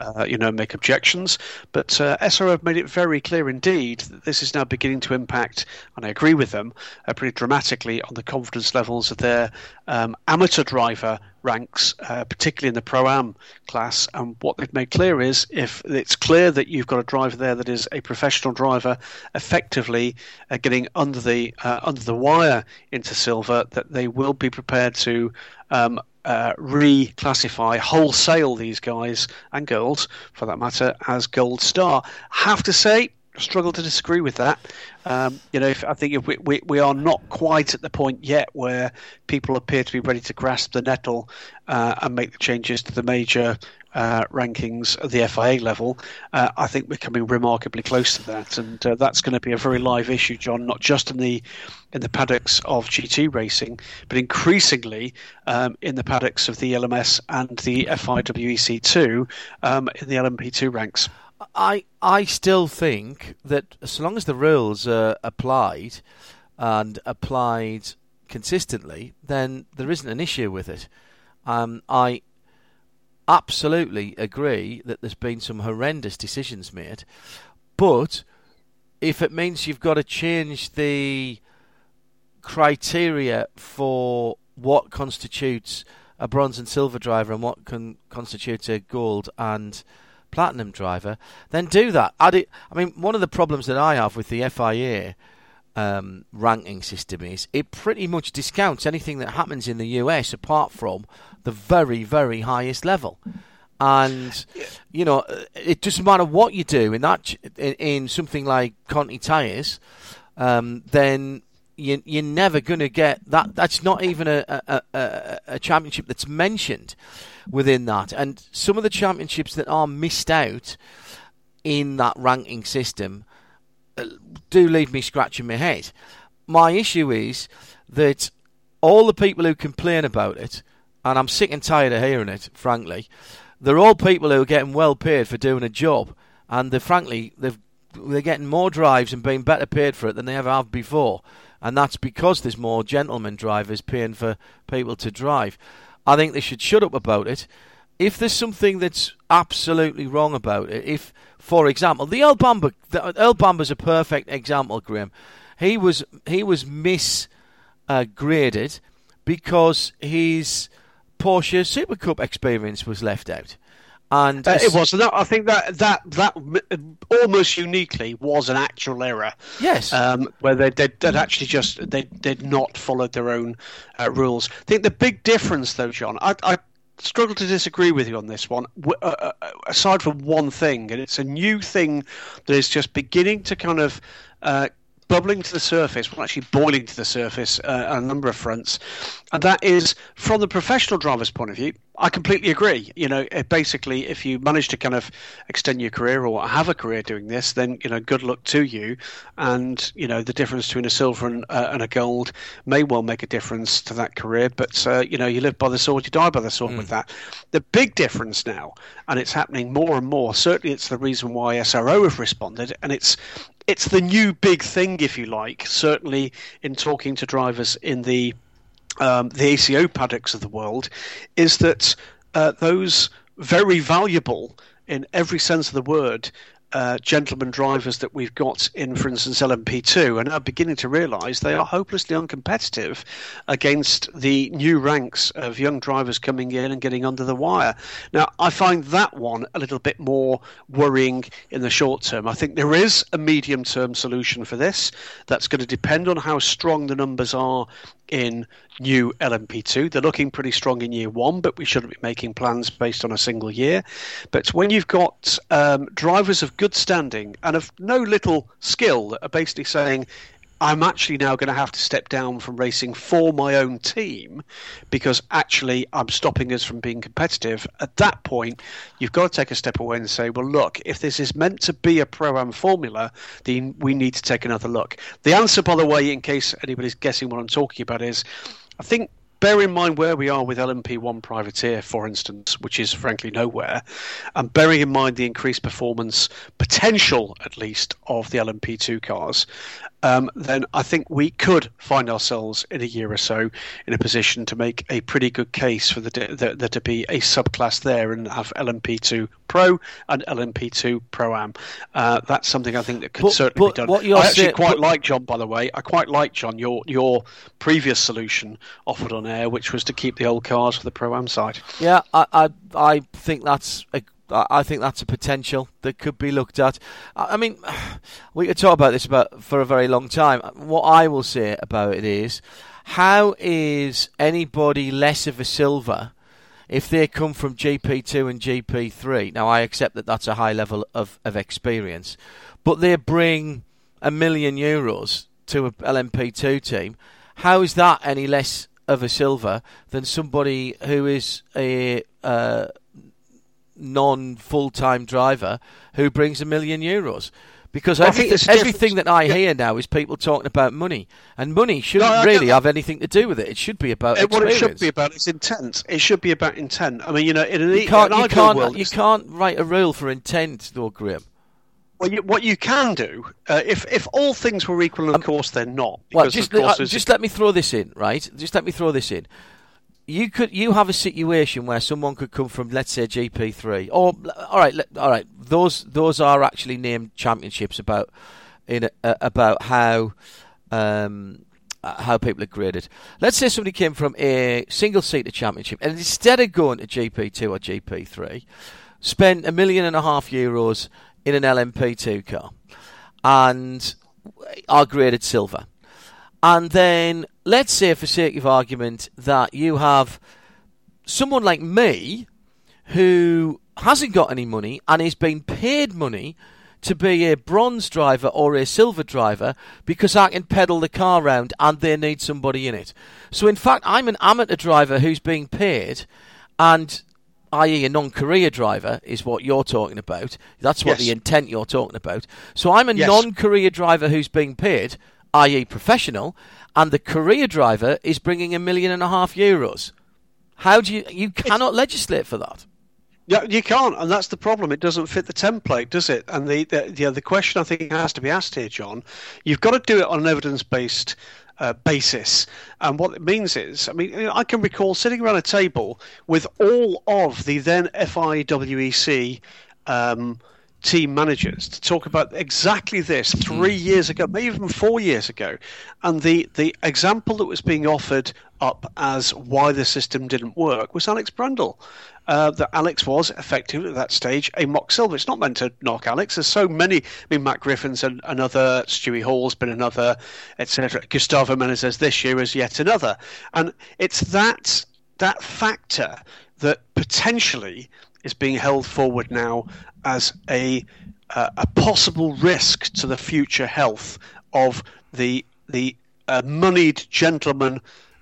yeah. uh, you know, make objections. But uh, S R O have made it very clear indeed that this is now beginning to impact, and I agree with them, uh, pretty dramatically on the confidence levels of their um, amateur driver ranks, uh, particularly in the Pro-Am class. And what they've made clear is if it's clear that you've got a driver there that is a professional driver effectively uh, getting under the uh, under the wire into silver, that they will be prepared to um, uh, reclassify, wholesale these guys and girls, for that matter, as Gold Star. Have to say, struggle to disagree with that. Um, you know, if, I think if we, we, we are not quite at the point yet where people appear to be ready to grasp the nettle uh, and make the changes to the major uh, rankings at the F I A level. Uh, I think we're coming remarkably close to that, and uh, that's going to be a very live issue, John, not just in the in the paddocks of G T racing, but increasingly um, in the paddocks of the L M S and the F I W E C two um, in the L M P two ranks. I I still think that so long as the rules are applied and applied consistently, then there isn't an issue with it. Um, I absolutely agree that there's been some horrendous decisions made, but if it means you've got to change the criteria for what constitutes a bronze and silver driver and what can constitute a gold and platinum driver, then do that. I, do, I mean, one of the problems that I have with the F I A um, ranking system is it pretty much discounts anything that happens in the U S apart from the very, very highest level. And, you know, it doesn't matter what you do in that in, in something like Conti Tyres, um, then you, you're never going to get that. That's not even a, a, a, a championship that's mentioned within that. And some of the championships that are missed out in that ranking system do leave me scratching my head. My issue is that all the people who complain about it, and I'm sick and tired of hearing it, frankly, they're all people who are getting well paid for doing a job, and they're frankly they've, they're getting more drives and being better paid for it than they ever have before, and that's because there's more gentlemen drivers paying for people to drive. I think they should shut up about it. If there's something that's absolutely wrong about it, if, for example, the El Bamba, the El Bamba's a perfect example, Graham. He was he was misgraded uh, because his Porsche Super Cup experience was left out. And uh, it was. And that, I think that, that that almost uniquely was an actual error. Yes. Um, where they they'd, they'd actually just they they'd not followed their own uh, rules. I think the big difference, though, John, I, I struggle to disagree with you on this one. Uh, aside from one thing, and it's a new thing that is just beginning to kind of Uh, bubbling to the surface, well, actually boiling to the surface uh, on a number of fronts. And that is, from the professional driver's point of view, I completely agree. You know, basically, if you manage to kind of extend your career or have a career doing this, then, you know, good luck to you. And, you know, the difference between a silver and, uh, and a gold may well make a difference to that career. But, uh, you know, you live by the sword, you die by the sword mm. with that. The big difference now, and it's happening more and more, certainly it's the reason why S R O have responded. And it's it's the new big thing, if you like, certainly in talking to drivers in the Um, the A C O paddocks of the world, is that uh, those very valuable, in every sense of the word, uh, gentlemen drivers that we've got in, for instance, L M P two, and are beginning to realise they are hopelessly uncompetitive against the new ranks of young drivers coming in and getting under the wire. Now, I find that one a little bit more worrying in the short term. I think there is a medium-term solution for this. That's going to depend on how strong the numbers are in new L M P two. They're looking pretty strong in year one, but we shouldn't be making plans based on a single year. But when you've got um, drivers of good standing and of no little skill that are basically saying, I'm actually now going to have to step down from racing for my own team because actually I'm stopping us from being competitive. At that point, you've got to take a step away and say, well, look, if this is meant to be a pro-am formula, then we need to take another look. The answer, by the way, in case anybody's guessing what I'm talking about, is I think bear in mind where we are with L M P one Privateer, for instance, which is frankly nowhere, and bearing in mind the increased performance potential, at least, of the L M P two cars, Um, then I think we could find ourselves in a year or so in a position to make a pretty good case for there the, the, to be a subclass there and have L M P two Pro and L M P two Pro-Am. Uh, that's something I think that could but, certainly but be done. What you're I actually saying, quite but, like, John, by the way. I quite like, John, your your previous solution offered on air, which was to keep the old cars for the Pro-Am side. Yeah, I I, I think that's... a I think that's a potential that could be looked at. I mean, we could talk about this about for a very long time. What I will say about it is, how is anybody less of a silver if they come from G P two and G P three? Now, I accept that that's a high level of, of experience, but they bring a million euros to a L M P two team. How is that any less of a silver than somebody who is a... Uh, non-full-time driver who brings a million euros? Because I every, think everything that I yeah. hear now is people talking about money, and money shouldn't no, really have anything to do with it. It should be about it, experience. What it should be about is intent. It should be about intent. I mean, you know, in an, you can't, in an you ideal can't, world... You can't write a rule for intent, though, Graham. Well, you, what you can do, uh, if if all things were equal, of um, course they're not. Well, just, uh, just let me throw this in, right? Just let me throw this in. You could you have a situation where someone could come from, let's say, G P three, or all right, all right. Those those are actually named championships about in uh, about how um, how people are graded. Let's say somebody came from a single seater championship, and instead of going to G P two or G P three, spent a million and a half euros in an L M P two car, and are graded silver. And then, let's say for sake of argument that you have someone like me who hasn't got any money and is being paid money to be a bronze driver or a silver driver because I can pedal the car round and they need somebody in it. So in fact, I'm an amateur driver who's being paid, and that is a non-career driver is what you're talking about. That's what yes. the intent you're talking about. So I'm a yes. non-career driver who's being paid, that is professional, and the career driver is bringing a million and a half euros. How do you... You cannot it's, legislate for that. Yeah, you can't, and that's the problem. It doesn't fit the template, does it? And the the, the, the question I think has to be asked here, John, you've got to do it on an evidence-based uh, basis. And what it means is, I mean, I can recall sitting around a table with all of the then F I A W E C... Um, team managers to talk about exactly this three years ago, maybe even four years ago. And the, the example that was being offered up as why the system didn't work was Alex Brundle. Uh, that Alex was effectively at that stage a mock silver. It's not meant to knock Alex. There's so many. I mean, Matt Griffin's an, another, Stewie Hall's been another, et cetera. Gustavo Menezes this year is yet another. And it's that that factor that potentially is being held forward now as a uh, a possible risk to the future health of the the uh, moneyed gentleman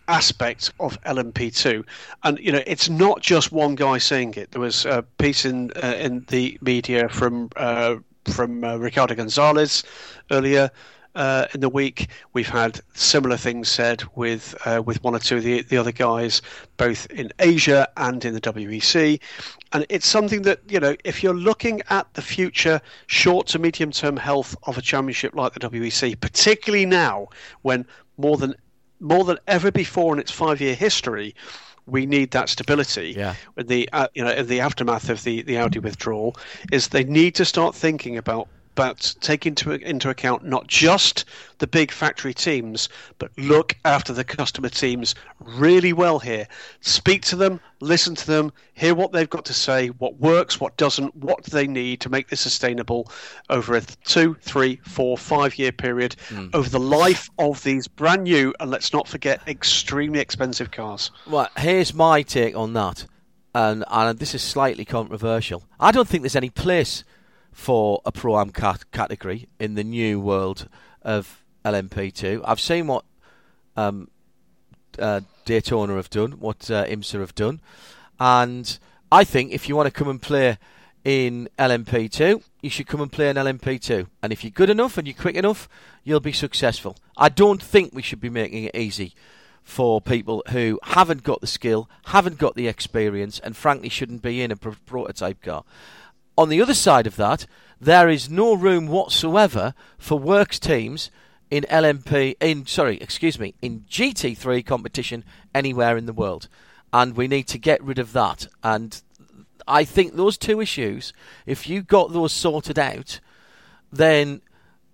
aspect of L M P two. And you know, it's not just one guy saying it. There was a piece in uh, in the media from uh, from uh, Ricardo Gonzalez earlier uh, in the week. We've had similar things said with uh, with one or two of the, the other guys, both in Asia and in the W E C. And it's something that, you know, if you're looking at the future short to medium term health of a championship like the W E C, particularly now when more than more than ever before in its five-year history, we need that stability. Yeah. With the uh, you know, in the aftermath of the, the Audi withdrawal, is they need to start thinking about about taking into into account not just the big factory teams, but look after the customer teams really well here. Speak to them, listen to them, hear what they've got to say, what works, what doesn't, what do they need to make this sustainable over a two, three, four, five-year period, mm. over the life of these brand new, and let's not forget, extremely expensive cars. Right, here's my take on that, and, and this is slightly controversial. I don't think there's any place for a Pro-Am cat- category in the new world of L M P two. I've seen what um, uh, Daytona have done, what uh, IMSA have done, and I think if you want to come and play in L M P two, you should come and play in L M P two, and if you're good enough and you're quick enough, you'll be successful. I don't think we should be making it easy for people who haven't got the skill, haven't got the experience, and frankly shouldn't be in a pro- prototype car. On the other side of that, there is no room whatsoever for works teams in L M P, in sorry, excuse me, in G T three competition anywhere in the world, and we need to get rid of that. And I think those two issues, if you got those sorted out, then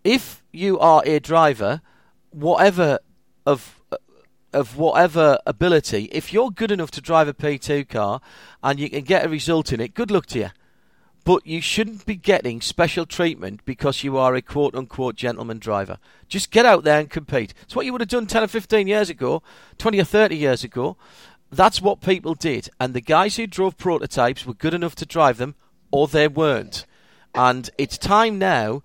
if you are a driver, whatever of of whatever ability, if you're good enough to drive a P two car and you can get a result in it, good luck to you. But you shouldn't be getting special treatment because you are a quote-unquote gentleman driver. Just get out there and compete. It's what you would have done ten or fifteen years ago, twenty or thirty years ago. That's what people did. And the guys who drove prototypes were good enough to drive them, or they weren't. And it's time now,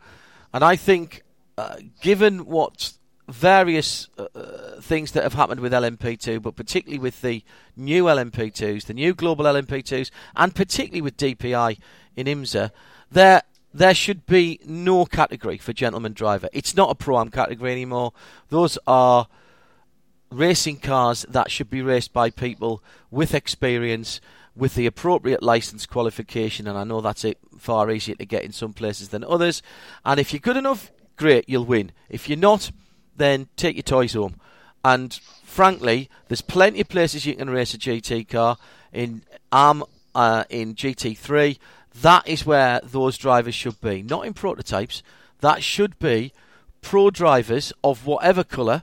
and I think uh, given what various uh, things that have happened with L M P two, but particularly with the new L M P twos, the new global L M P twos, and particularly with D P I in IMSA, there there should be no category for gentleman driver. It's not a Pro-Am category anymore. Those are racing cars that should be raced by people with experience, with the appropriate licence qualification, and I know that's it, far easier to get in some places than others. And if you're good enough, great, you'll win. If you're not, then take your toys home. And frankly, there's plenty of places you can race a G T car in A M, uh, in G T three. That is where those drivers should be, not in prototypes. That should be pro drivers of whatever colour,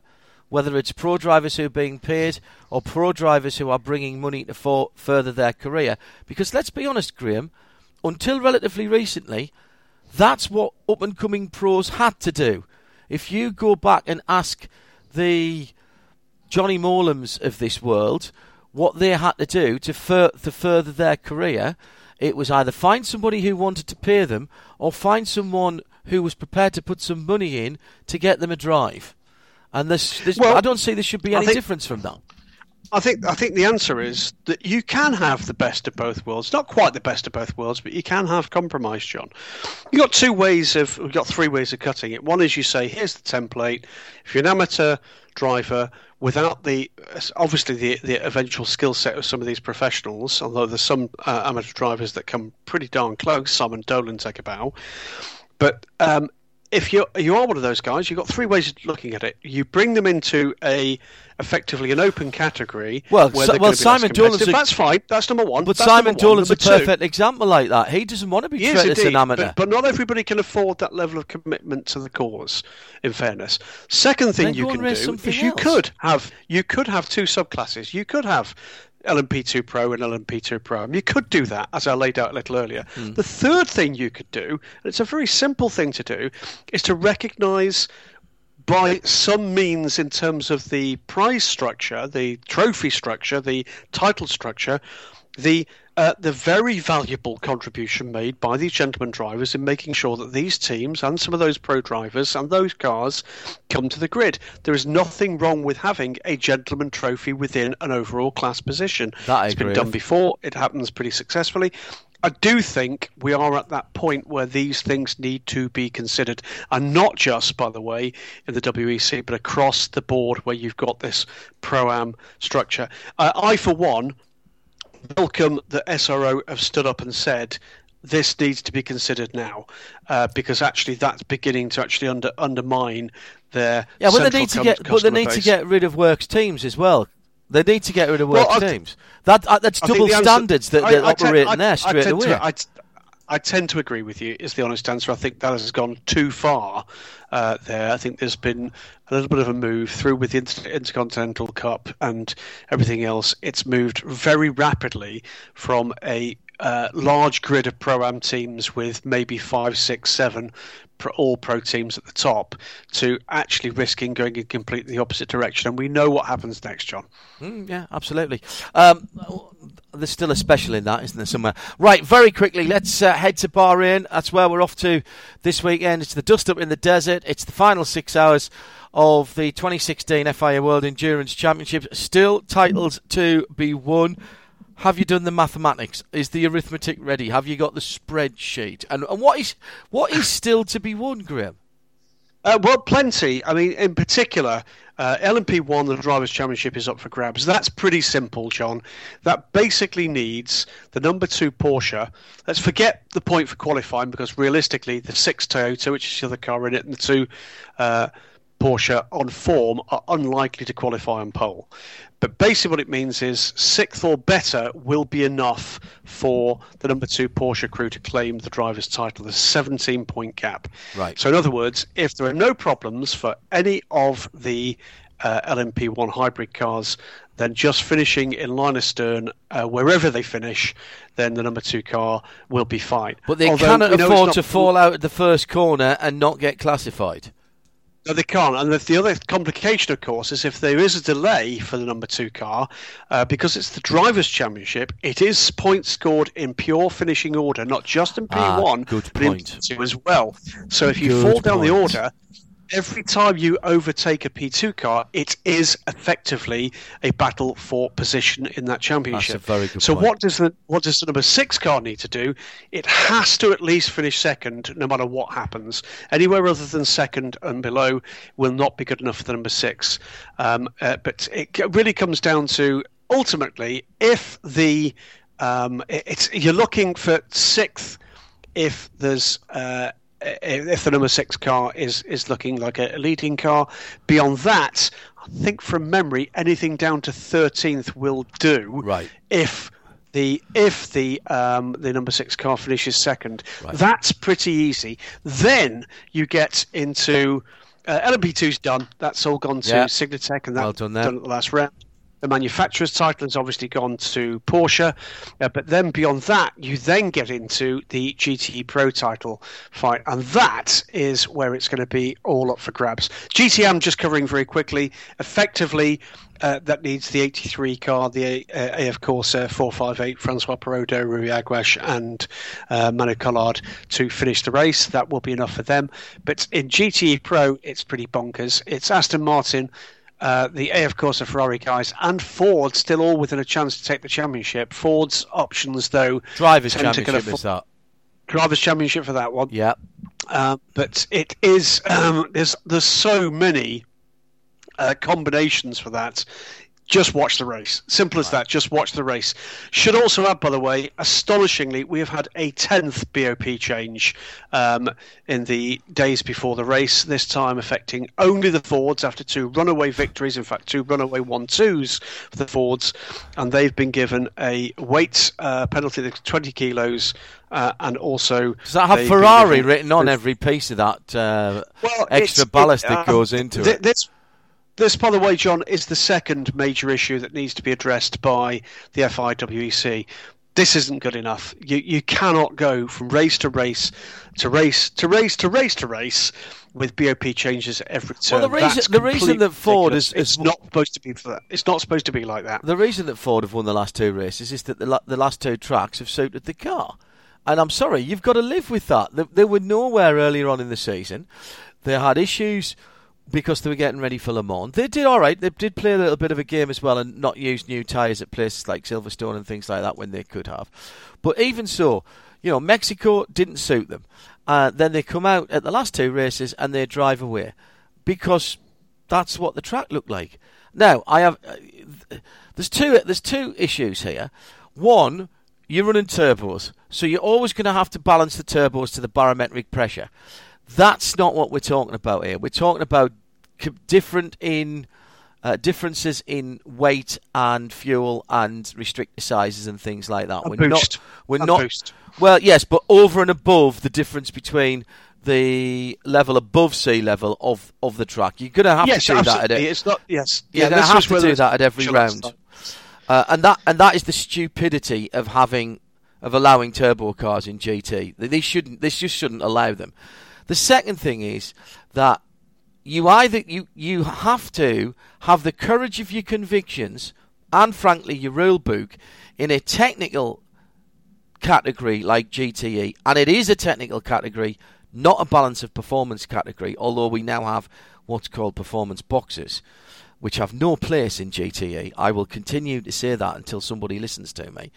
whether it's pro drivers who are being paid or pro drivers who are bringing money to for- further their career. Because let's be honest, Graham, until relatively recently, that's what up-and-coming pros had to do. If you go back and ask the Johnny Morlams of this world what they had to do to, fur- to further their career, it was either find somebody who wanted to pay them or find someone who was prepared to put some money in to get them a drive. And this, this well, I don't see there should be any think- difference from that. I think I think the answer is that you can have the best of both worlds. Not quite the best of both worlds, but you can have compromise, John. You've got two ways of, we've got three ways of cutting it. One is you say, here's the template. If you're an amateur driver without the, obviously the, the eventual skill set of some of these professionals, although there's some uh, amateur drivers that come pretty darn close. Simon Dolan take a bow. But um, if you you are one of those guys, you've got three ways of looking at it. You bring them into a effectively an open category. Well, where so, well, Simon Doolan's a, that's fine. That's number one. But that's Simon Doolan's a perfect two. example like that. He doesn't want to be he treated indeed, as an amateur. But, but not everybody can afford that level of commitment to the cause. In fairness, second thing then you can do is else. you could have you could have two subclasses. You could have L M P two Pro and L M P two Pro. You could do that, as I laid out a little earlier. Mm. The third thing you could do, and it's a very simple thing to do, is to recognise by some means in terms of the prize structure, the trophy structure, the title structure, the uh, the very valuable contribution made by these gentlemen drivers in making sure that these teams and some of those pro drivers and those cars come to the grid. There is nothing wrong with having a gentleman trophy within an overall class position. That I it's agree. Been done before. It happens pretty successfully. I do think we are at that point where these things need to be considered, and not just, by the way, in the W E C, but across the board where you've got this pro-am structure. Uh, I, for one, welcome that S R O have stood up and said this needs to be considered now, uh, because actually that's beginning to actually under, undermine their yeah, but they need to get, but they need base. to get rid of works teams as well. They need to get rid of work well, teams. That uh, That's I double standards answer, that they operate in there straight I away. To, I, I tend to agree with you, is the honest answer. I think that has gone too far uh, there. I think there's been a little bit of a move through with the Inter- Intercontinental Cup and everything else. It's moved very rapidly from a uh, large grid of pro-am teams with maybe five, six, seven all pro teams at the top to actually risking going in completely the opposite direction, and we know what happens next, John. Mm, yeah, absolutely. Um, there's still a special in that, isn't there, somewhere? Right, very quickly, let's uh, head to Bahrain. That's where we're off to this weekend. It's the dust-up in the desert. It's the final six hours of the twenty sixteen F I A World Endurance Championship. Still titles to be won. Have you done the mathematics? Is the arithmetic ready? Have you got the spreadsheet? And, and what is what is still to be won, Graham? Uh, well, plenty. I mean, in particular, uh, L M P one, the Drivers' Championship, is up for grabs. That's pretty simple, John. That basically needs the number two Porsche. Let's forget the point for qualifying, because realistically, the six Toyota, which is the other car in it, and the two uh, Porsche on form are unlikely to qualify on pole. But basically what it means is sixth or better will be enough for the number two Porsche crew to claim the driver's title. There's a seventeen-point gap. Right. So in other words, if there are no problems for any of the uh, L M P one hybrid cars, then just finishing in line astern, uh, wherever they finish, then the number two car will be fine. But they Although cannot afford not... to fall out at the first corner and not get classified. No, they can't. And the other complication, of course, is if there is a delay for the number two car, uh, because it's the Drivers' Championship, it is points scored in pure finishing order, not just in P one, ah, good but point. in P two as well. So if you good fall down point. the order, every time you overtake a P two car, it is effectively a battle for position in that championship. That's a very good so point. what does the what does the number six car need to do? It has to at least finish second, no matter what happens. Anywhere other than second and below will not be good enough for the number six. Um, uh, but it really comes down to, ultimately, if the um, it's you're looking for sixth if there's... Uh, if the number six car is, is looking like a leading car. Beyond that, I think from memory, anything down to thirteenth will do. Right. If the if the um, the number six car finishes second, right. That's pretty easy. Then you get into uh, L M P two's done. That's all gone to yeah. Signatec, and that's well done, done at the last round. The manufacturer's title has obviously gone to Porsche, uh, but then beyond that, you then get into the G T E Pro title fight, and that is where it's going to be all up for grabs. G T E, I'm just covering very quickly. Effectively, uh, that needs the eighty-three car, the A- AF Corsair four fifty-eight, Francois Perraudot, Rui Aguache, and uh, Manu Collard to finish the race. That will be enough for them. But in G T E Pro, it's pretty bonkers. It's Aston Martin, Uh, the A F Corsa Ferrari guys, and Ford still all within a chance to take the championship. Ford's options, though... Drivers' Championship for- is that. Drivers' Championship for that one. Yeah. Uh, but it is... Um, there's, there's so many uh, combinations for that. Just watch the race. Simple as right. that. Just watch the race. Should also add, by the way, astonishingly, we have had a tenth B O P change um, in the days before the race, this time affecting only the Fords after two runaway victories, in fact, two runaway one-twos for the Fords, and they've been given a weight uh, penalty of twenty kilos, uh, and also... Does that have Ferrari given... written on every piece of that uh, well, extra ballast it, uh, that goes into th- it? This... This, by the way, John, is the second major issue that needs to be addressed by the F I W E C. This isn't good enough. You you cannot go from race to race to race to race to race to race with B O P changes every turn. Well, the reason, the reason that Ford is, is it's not supposed to be for that. It's not supposed to be like that. The reason that Ford have won the last two races is that the, la- the last two tracks have suited the car. And I'm sorry, you've got to live with that. They, they were nowhere earlier on in the season. They had issues because they were getting ready for Le Mans. They did all right. They did play a little bit of a game as well and not use new tyres at places like Silverstone and things like that when they could have. But even so, you know, Mexico didn't suit them. Uh, then they come out at the last two races and they drive away because that's what the track looked like. Now, I have uh, there's two there's two issues here. One, you're running turbos, so you're always going to have to balance the turbos to the barometric pressure. That's not what we're talking about here. We're talking about different in uh, differences in weight and fuel and restrictor sizes and things like that. A we're boost. not we're a not boost. Well, yes, but over and above the difference between the level above sea level of, of the track, you're going to have yes, to do absolutely. that. At it. It's not yes. You're yeah, going to have to do that at every round, uh, and that and that is the stupidity of having of allowing turbo cars in G T. They shouldn't. This just shouldn't allow them. The second thing is that you either you, you have to have the courage of your convictions and, frankly, your rule book in a technical category like G T E, and it is a technical category, not a balance of performance category, although we now have what's called performance boxes, which have no place in G T E. I will continue to say that until somebody listens to me.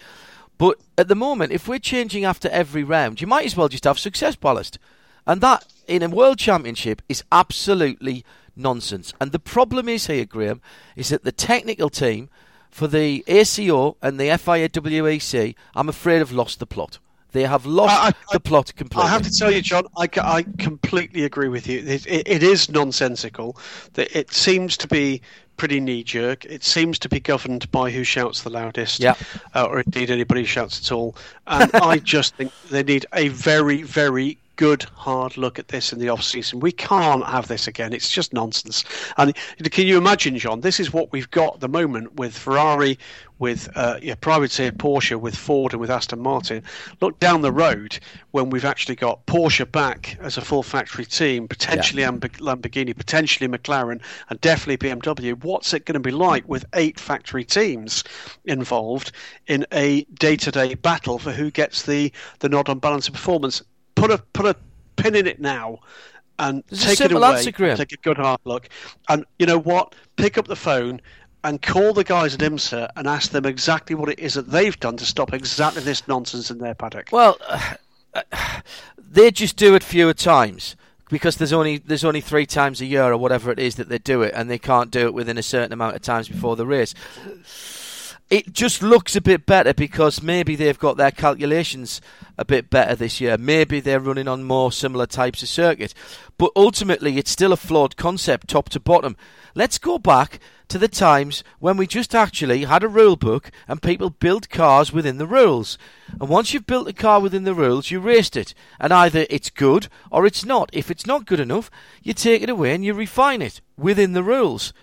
But at the moment, if we're changing after every round, you might as well just have success ballast. And that, in a world championship, is absolutely nonsense. And the problem is here, Graham, is that the technical team for the A C O and the F I A W E C, I'm afraid, have lost the plot. They have lost I, I, the plot completely. I have to tell you, John, I, I completely agree with you. It, it, it is nonsensical. It seems to be pretty knee-jerk. It seems to be governed by who shouts the loudest, yeah. uh, or indeed anybody who shouts at all. And I just think they need a very, very good hard look at this in the off season. We can't have this again. It's just nonsense. And can you imagine, John? This is what we've got at the moment with Ferrari, with uh, yeah, privateer Porsche, with Ford, and with Aston Martin. Look down the road when we've actually got Porsche back as a full factory team, potentially yeah. Lamborghini, potentially McLaren, and definitely B M W. What's it going to be like with eight factory teams involved in a day-to-day battle for who gets the the nod on balance of performance? Put a put a pin in it now, and There's take it away. Answer, take a good hard look, and you know what? Pick up the phone and call the guys at IMSA and ask them exactly what it is that they've done to stop exactly this nonsense in their paddock. Well, uh, uh, they just do it fewer times. Because there's only there's only three times a year or whatever it is that they do it, and they can't do it within a certain amount of times before the race. It just looks a bit better because maybe they've got their calculations a bit better this year. Maybe they're running on more similar types of circuit. But ultimately, it's still a flawed concept, top to bottom. Let's go back to the times when we just actually had a rule book and people built cars within the rules. And once you've built a car within the rules, you raced it. And either it's good or it's not. If it's not good enough, you take it away and you refine it within the rules.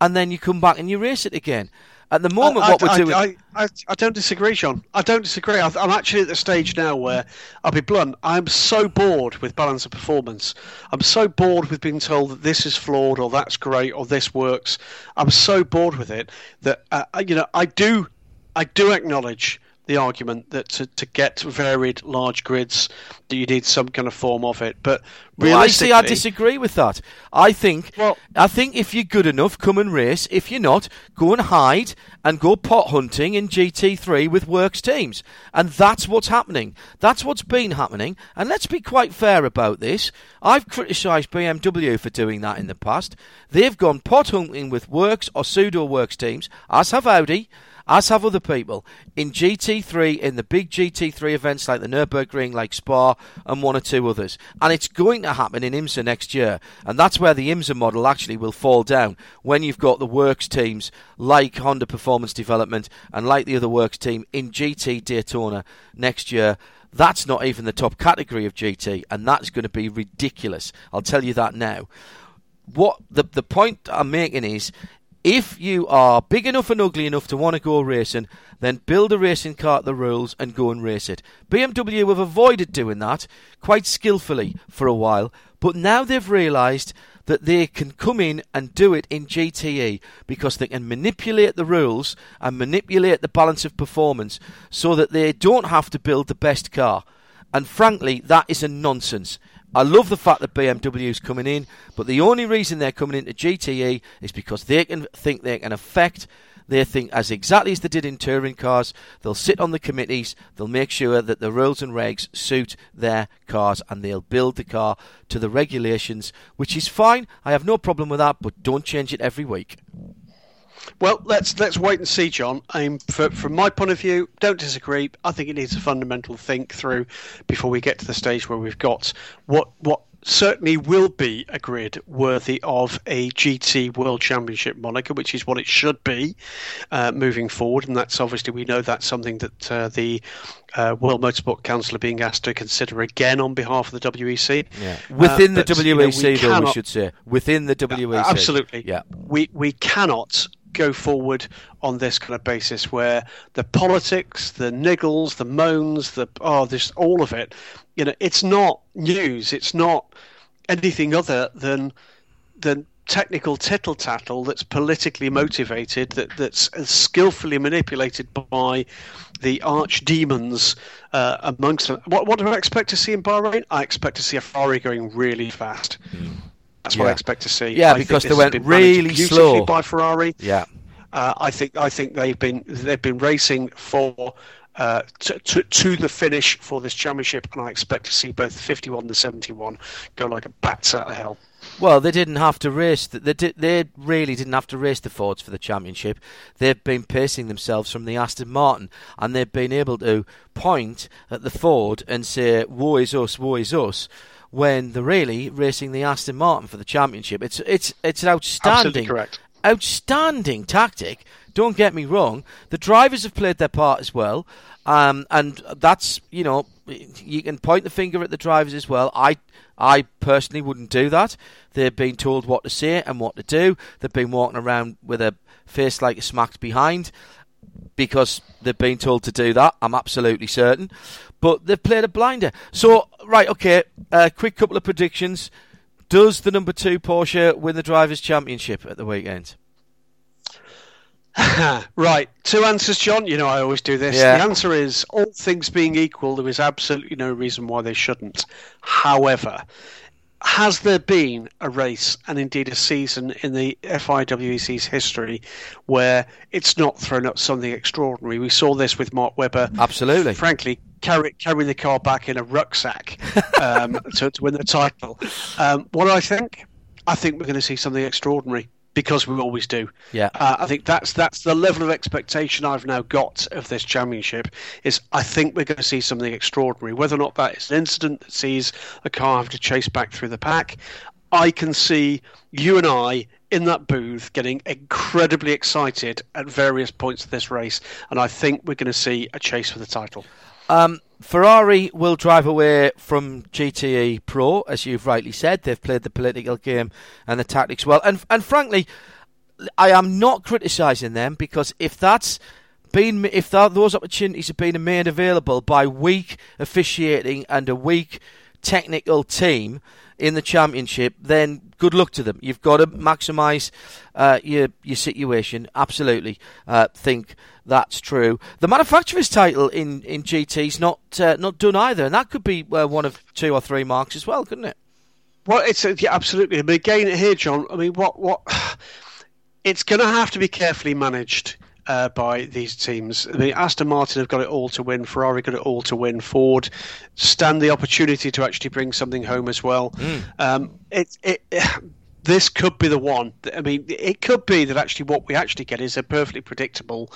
And then you come back and you race it again. At the moment, I, what I, we're doing... I, I, I don't disagree, John. I don't disagree. I've, I'm actually at the stage now where, I'll be blunt, I'm so bored with balance of performance. I'm so bored with being told that this is flawed or that's great or this works. I'm so bored with it that, uh, you know, I do, I do acknowledge the argument that to, to get varied large grids that you need some kind of form of it, but realistically, well, I see. I disagree with that. I think well, I think if you're good enough, come and race. If you're not, go and hide and go pot hunting in G T three with works teams, and that's what's happening. That's what's been happening. And let's be quite fair about this. I've criticised B M W for doing that in the past. They've gone pot hunting with works or pseudo works teams, as have Audi. As have other people, in G T three, in the big G T three events like the Nürburgring, like Spa, and one or two others. And it's going to happen in IMSA next year. And that's where the IMSA model actually will fall down, when you've got the works teams like Honda Performance Development and like the other works team in G T Daytona next year. That's not even the top category of G T, and that's going to be ridiculous. I'll tell you that now. What the the point I'm making is, If you are big enough and ugly enough to want to go racing, then build a racing car to the rules and go and race it. B M W have avoided doing that quite skillfully for a while, but now they've realised that they can come in and do it in G T E because they can manipulate the rules and manipulate the balance of performance so that they don't have to build the best car. And frankly, that is a nonsense. I love the fact that B M W's coming in, but the only reason they're coming into G T E is because they can think they can affect, they think as exactly as they did in touring cars, they'll sit on the committees, they'll make sure that the rules and regs suit their cars, and they'll build the car to the regulations, which is fine, I have no problem with that, but don't change it every week. Well, let's let's wait and see, John. I'm, for, from my point of view, don't disagree. I think it needs a fundamental think through before we get to the stage where we've got what what certainly will be a grid worthy of a G T World Championship moniker, which is what it should be uh, moving forward. And that's obviously, we know that's something that uh, the uh, World Motorsport Council are being asked to consider again on behalf of the W E C. Yeah. Within uh, but, the W E C, you know, we though, cannot, we should say. Within the W E C. Uh, absolutely. Yeah. We, we cannot go forward on this kind of basis where the politics, the niggles, the moans, the oh, this all of it, you know, it's not news. It's not anything other than than technical tittle tattle that's politically motivated, that that's skillfully manipulated by the arch demons uh, amongst them. What, what do I expect to see in Bahrain? I expect to see a Ferrari going really fast. Mm. That's yeah. what I expect to see. Yeah, I because they went really slow by Ferrari. Yeah, uh, I think I think they've been they've been racing for uh, to, to to the finish for this championship, and I expect to see both the fifty-one and the seventy-one go like a bat out of hell. Well, they didn't have to race. They did, they really didn't have to race the Fords for the championship. They've been pacing themselves from the Aston Martin, and they've been able to point at the Ford and say, "Woe is us, woe is us," when they're really racing the Aston Martin for the championship. It's it's it's an outstanding, outstanding tactic. Don't get me wrong. The drivers have played their part as well, um, and that's, you know, you can point the finger at the drivers as well. I I personally wouldn't do that. They've been told what to say and what to do. They've been walking around with a face like a smacked behind because they've been told to do that. I'm absolutely certain. But they've played a blinder. So, right, okay, a quick couple of predictions. Does the number two Porsche win the Drivers' Championship at the weekend? Right, two answers, John. You know I always do this. Yeah. The answer is, all things being equal, there is absolutely no reason why they shouldn't. However, has there been a race, and indeed a season, in the F I W E C's history where it's not thrown up something extraordinary? We saw this with Mark Webber. Absolutely. Frankly, Carry, carry the car back in a rucksack um, to, to win the title. Um, what do I think? I think we're going to see something extraordinary, because we always do. Yeah. Uh, I think that's that's the level of expectation I've now got of this championship. Is I think we're going to see something extraordinary. Whether or not that is an incident that sees a car have to chase back through the pack, I can see you and I in that booth getting incredibly excited at various points of this race, and I think we're going to see a chase for the title. Um, Ferrari will drive away from G T E Pro, as you've rightly said. They've played the political game and the tactics well. And and frankly, I am not criticising them, because if that's been, if that, those opportunities have been made available by weak officiating and a weak technical team in the championship, then good luck to them. You've got to maximise uh, your your situation. Absolutely, uh, think that's true. The manufacturer's title in in G T's not uh, not done either, and that could be uh, one of two or three marks as well, couldn't it? Well, it's uh, yeah, absolutely. I mean, again, here, John. I mean, what what? It's going to have to be carefully managed Uh, by these teams. I mean, Aston Martin have got it all to win. Ferrari got it all to win. Ford stand the opportunity to actually bring something home as well. Mm. Um, it, it, it, this could be the one. I mean, it could be that actually what we actually get is a perfectly predictable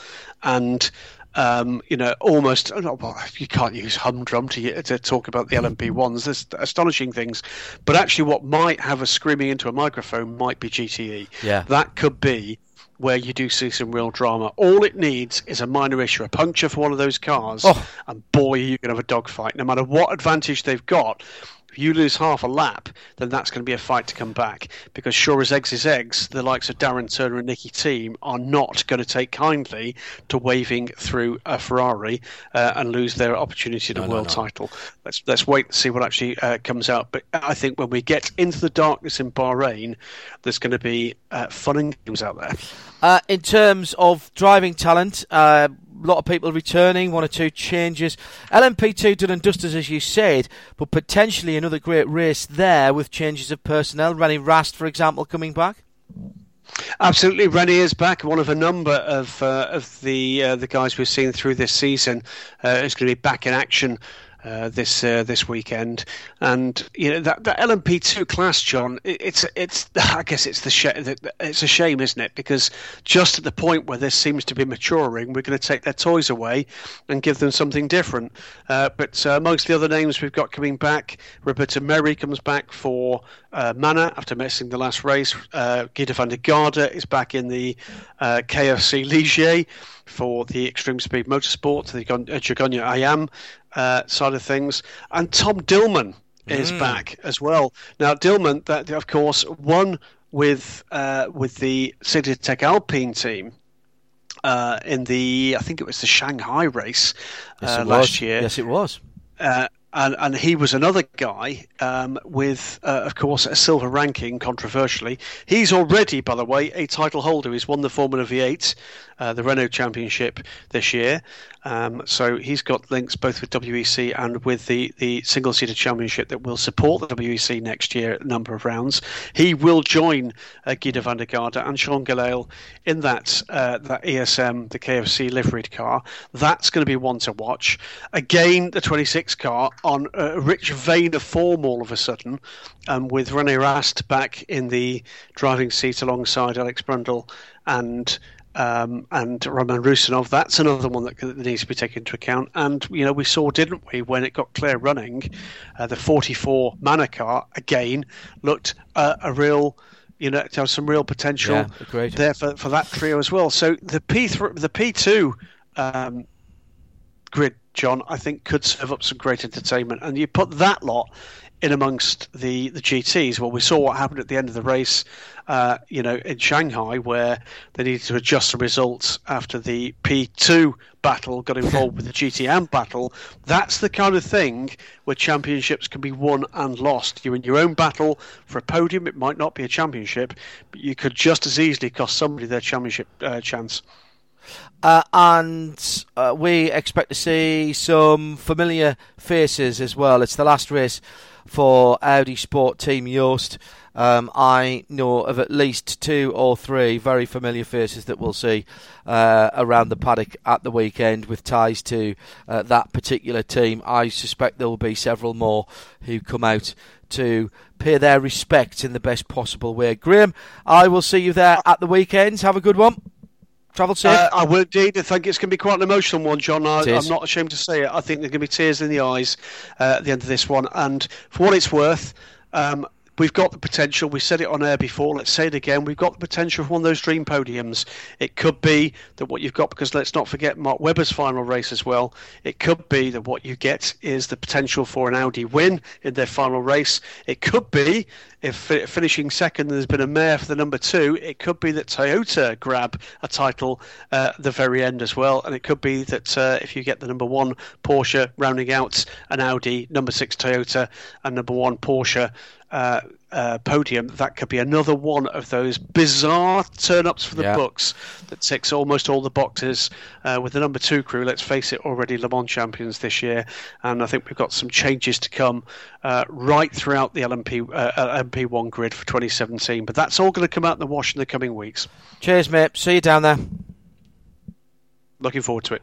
and, um, you know, almost, well, you can't use humdrum to, to talk about the L M P ones. There's astonishing things. But actually what might have us screaming into a microphone might be G T E. Yeah. That could be where you do see some real drama. All it needs is a minor issue, a puncture for one of those cars, oh. and boy, you can have a dogfight. No matter what advantage they've got, If you lose half a lap, then that's going to be a fight to come back, because sure as eggs is eggs, the likes of Darren Turner and Nicky Team are not going to take kindly to waving through a Ferrari uh, and lose their opportunity to no, the world no, no. title. Let's let's wait and see what actually uh, comes out. But I think when we get into the darkness in Bahrain, there's going to be uh, fun and games out there. Uh, in terms of driving talent, uh, a lot of people returning, one or two changes. L M P two done and dusted, as you said, but potentially another great race there with changes of personnel. Rennie Rast, for example, coming back. Absolutely, Rennie is back. One of a number of uh, of the uh, the guys we've seen through this season uh, is going to be back in action Uh, this uh, this weekend, and you know that, that L M P two class, John. It, it's it's I guess it's the sh- it's a shame, isn't it? Because just at the point where this seems to be maturing, we're going to take their toys away and give them something different. Uh, but uh, amongst the other names we've got coming back, Roberto Merhi comes back for uh, Manor after missing the last race. Uh, Guido van der Garde is back in the uh, K F C Ligier for the Extreme Speed Motorsport, the Dragonia I A M uh, side of things. And Tom Dillman is mm. back as well. Now, Dillman, that, of course, won with uh, with the Citotec Alpine team uh, in the, I think it was the Shanghai race yes, uh, last year. Yes, it was. Uh, and, and he was another guy um, with, uh, of course, a silver ranking, controversially. He's already, by the way, a title holder. He's won the Formula V eight, uh, the Renault Championship this year. Um, so he's got links both with W E C and with the, the single-seater championship that will support the W E C next year at a number of rounds. He will join uh, Guido van der Garde and Sean Galeel in that uh, that E S M, the K F C liveried car. That's going to be one to watch. Again, the twenty-six car on a rich vein of form all of a sudden, um, with René Rast back in the driving seat alongside Alex Brundle and... Um, and Roman Rusinov, that's another one that needs to be taken into account. And, you know, we saw, didn't we, when it got clear running, uh, the forty-four Manor car, again, looked uh, a real, you know, to have some real potential yeah, there for, for that trio as well. So the, P three, the P two um, grid, John, I think could serve up some great entertainment. And you put that lot in amongst the, the G Ts. Well, we saw what happened at the end of the race, uh, you know, in Shanghai, where they needed to adjust the results after the P two battle got involved with the G T M battle. That's the kind of thing where championships can be won and lost. You're in your own battle for a podium. It might not be a championship, but you could just as easily cost somebody their championship uh, chance. Uh, and uh, we expect to see some familiar faces as well. It's the last race for Audi Sport Team Joest. Um, I know of at least two or three very familiar faces that we'll see uh, around the paddock at the weekend with ties to uh, that particular team. I suspect there will be several more who come out to pay their respects in the best possible way. Graham, I will see you there at the weekend. Have a good one. Travel safe. Uh, I will indeed. I think it's going to be quite an emotional one, John. I, I'm not ashamed to say it. I think there's going to be tears in the eyes uh, at the end of this one. And for what it's worth, um, we've got the potential. We said it on air before. Let's say it again. We've got the potential for one of those dream podiums. It could be that what you've got, because let's not forget Mark Webber's final race as well. It could be that what you get is the potential for an Audi win in their final race. It could be, if finishing second, there's been a mare for the number two. It could be that Toyota grab a title uh, at the very end as well. And it could be that uh, if you get the number one Porsche rounding out an Audi, number six Toyota and number one Porsche uh, uh, podium, that could be another one of those bizarre turn-ups for the yeah. books that ticks almost all the boxes uh, with the number two crew. Let's face it, already Le Mans champions this year. And I think we've got some changes to come uh, right throughout the L M P uh, P one grid for twenty seventeen, but that's all going to come out in the wash in the coming weeks. Cheers, mate. See you down there. Looking forward to it.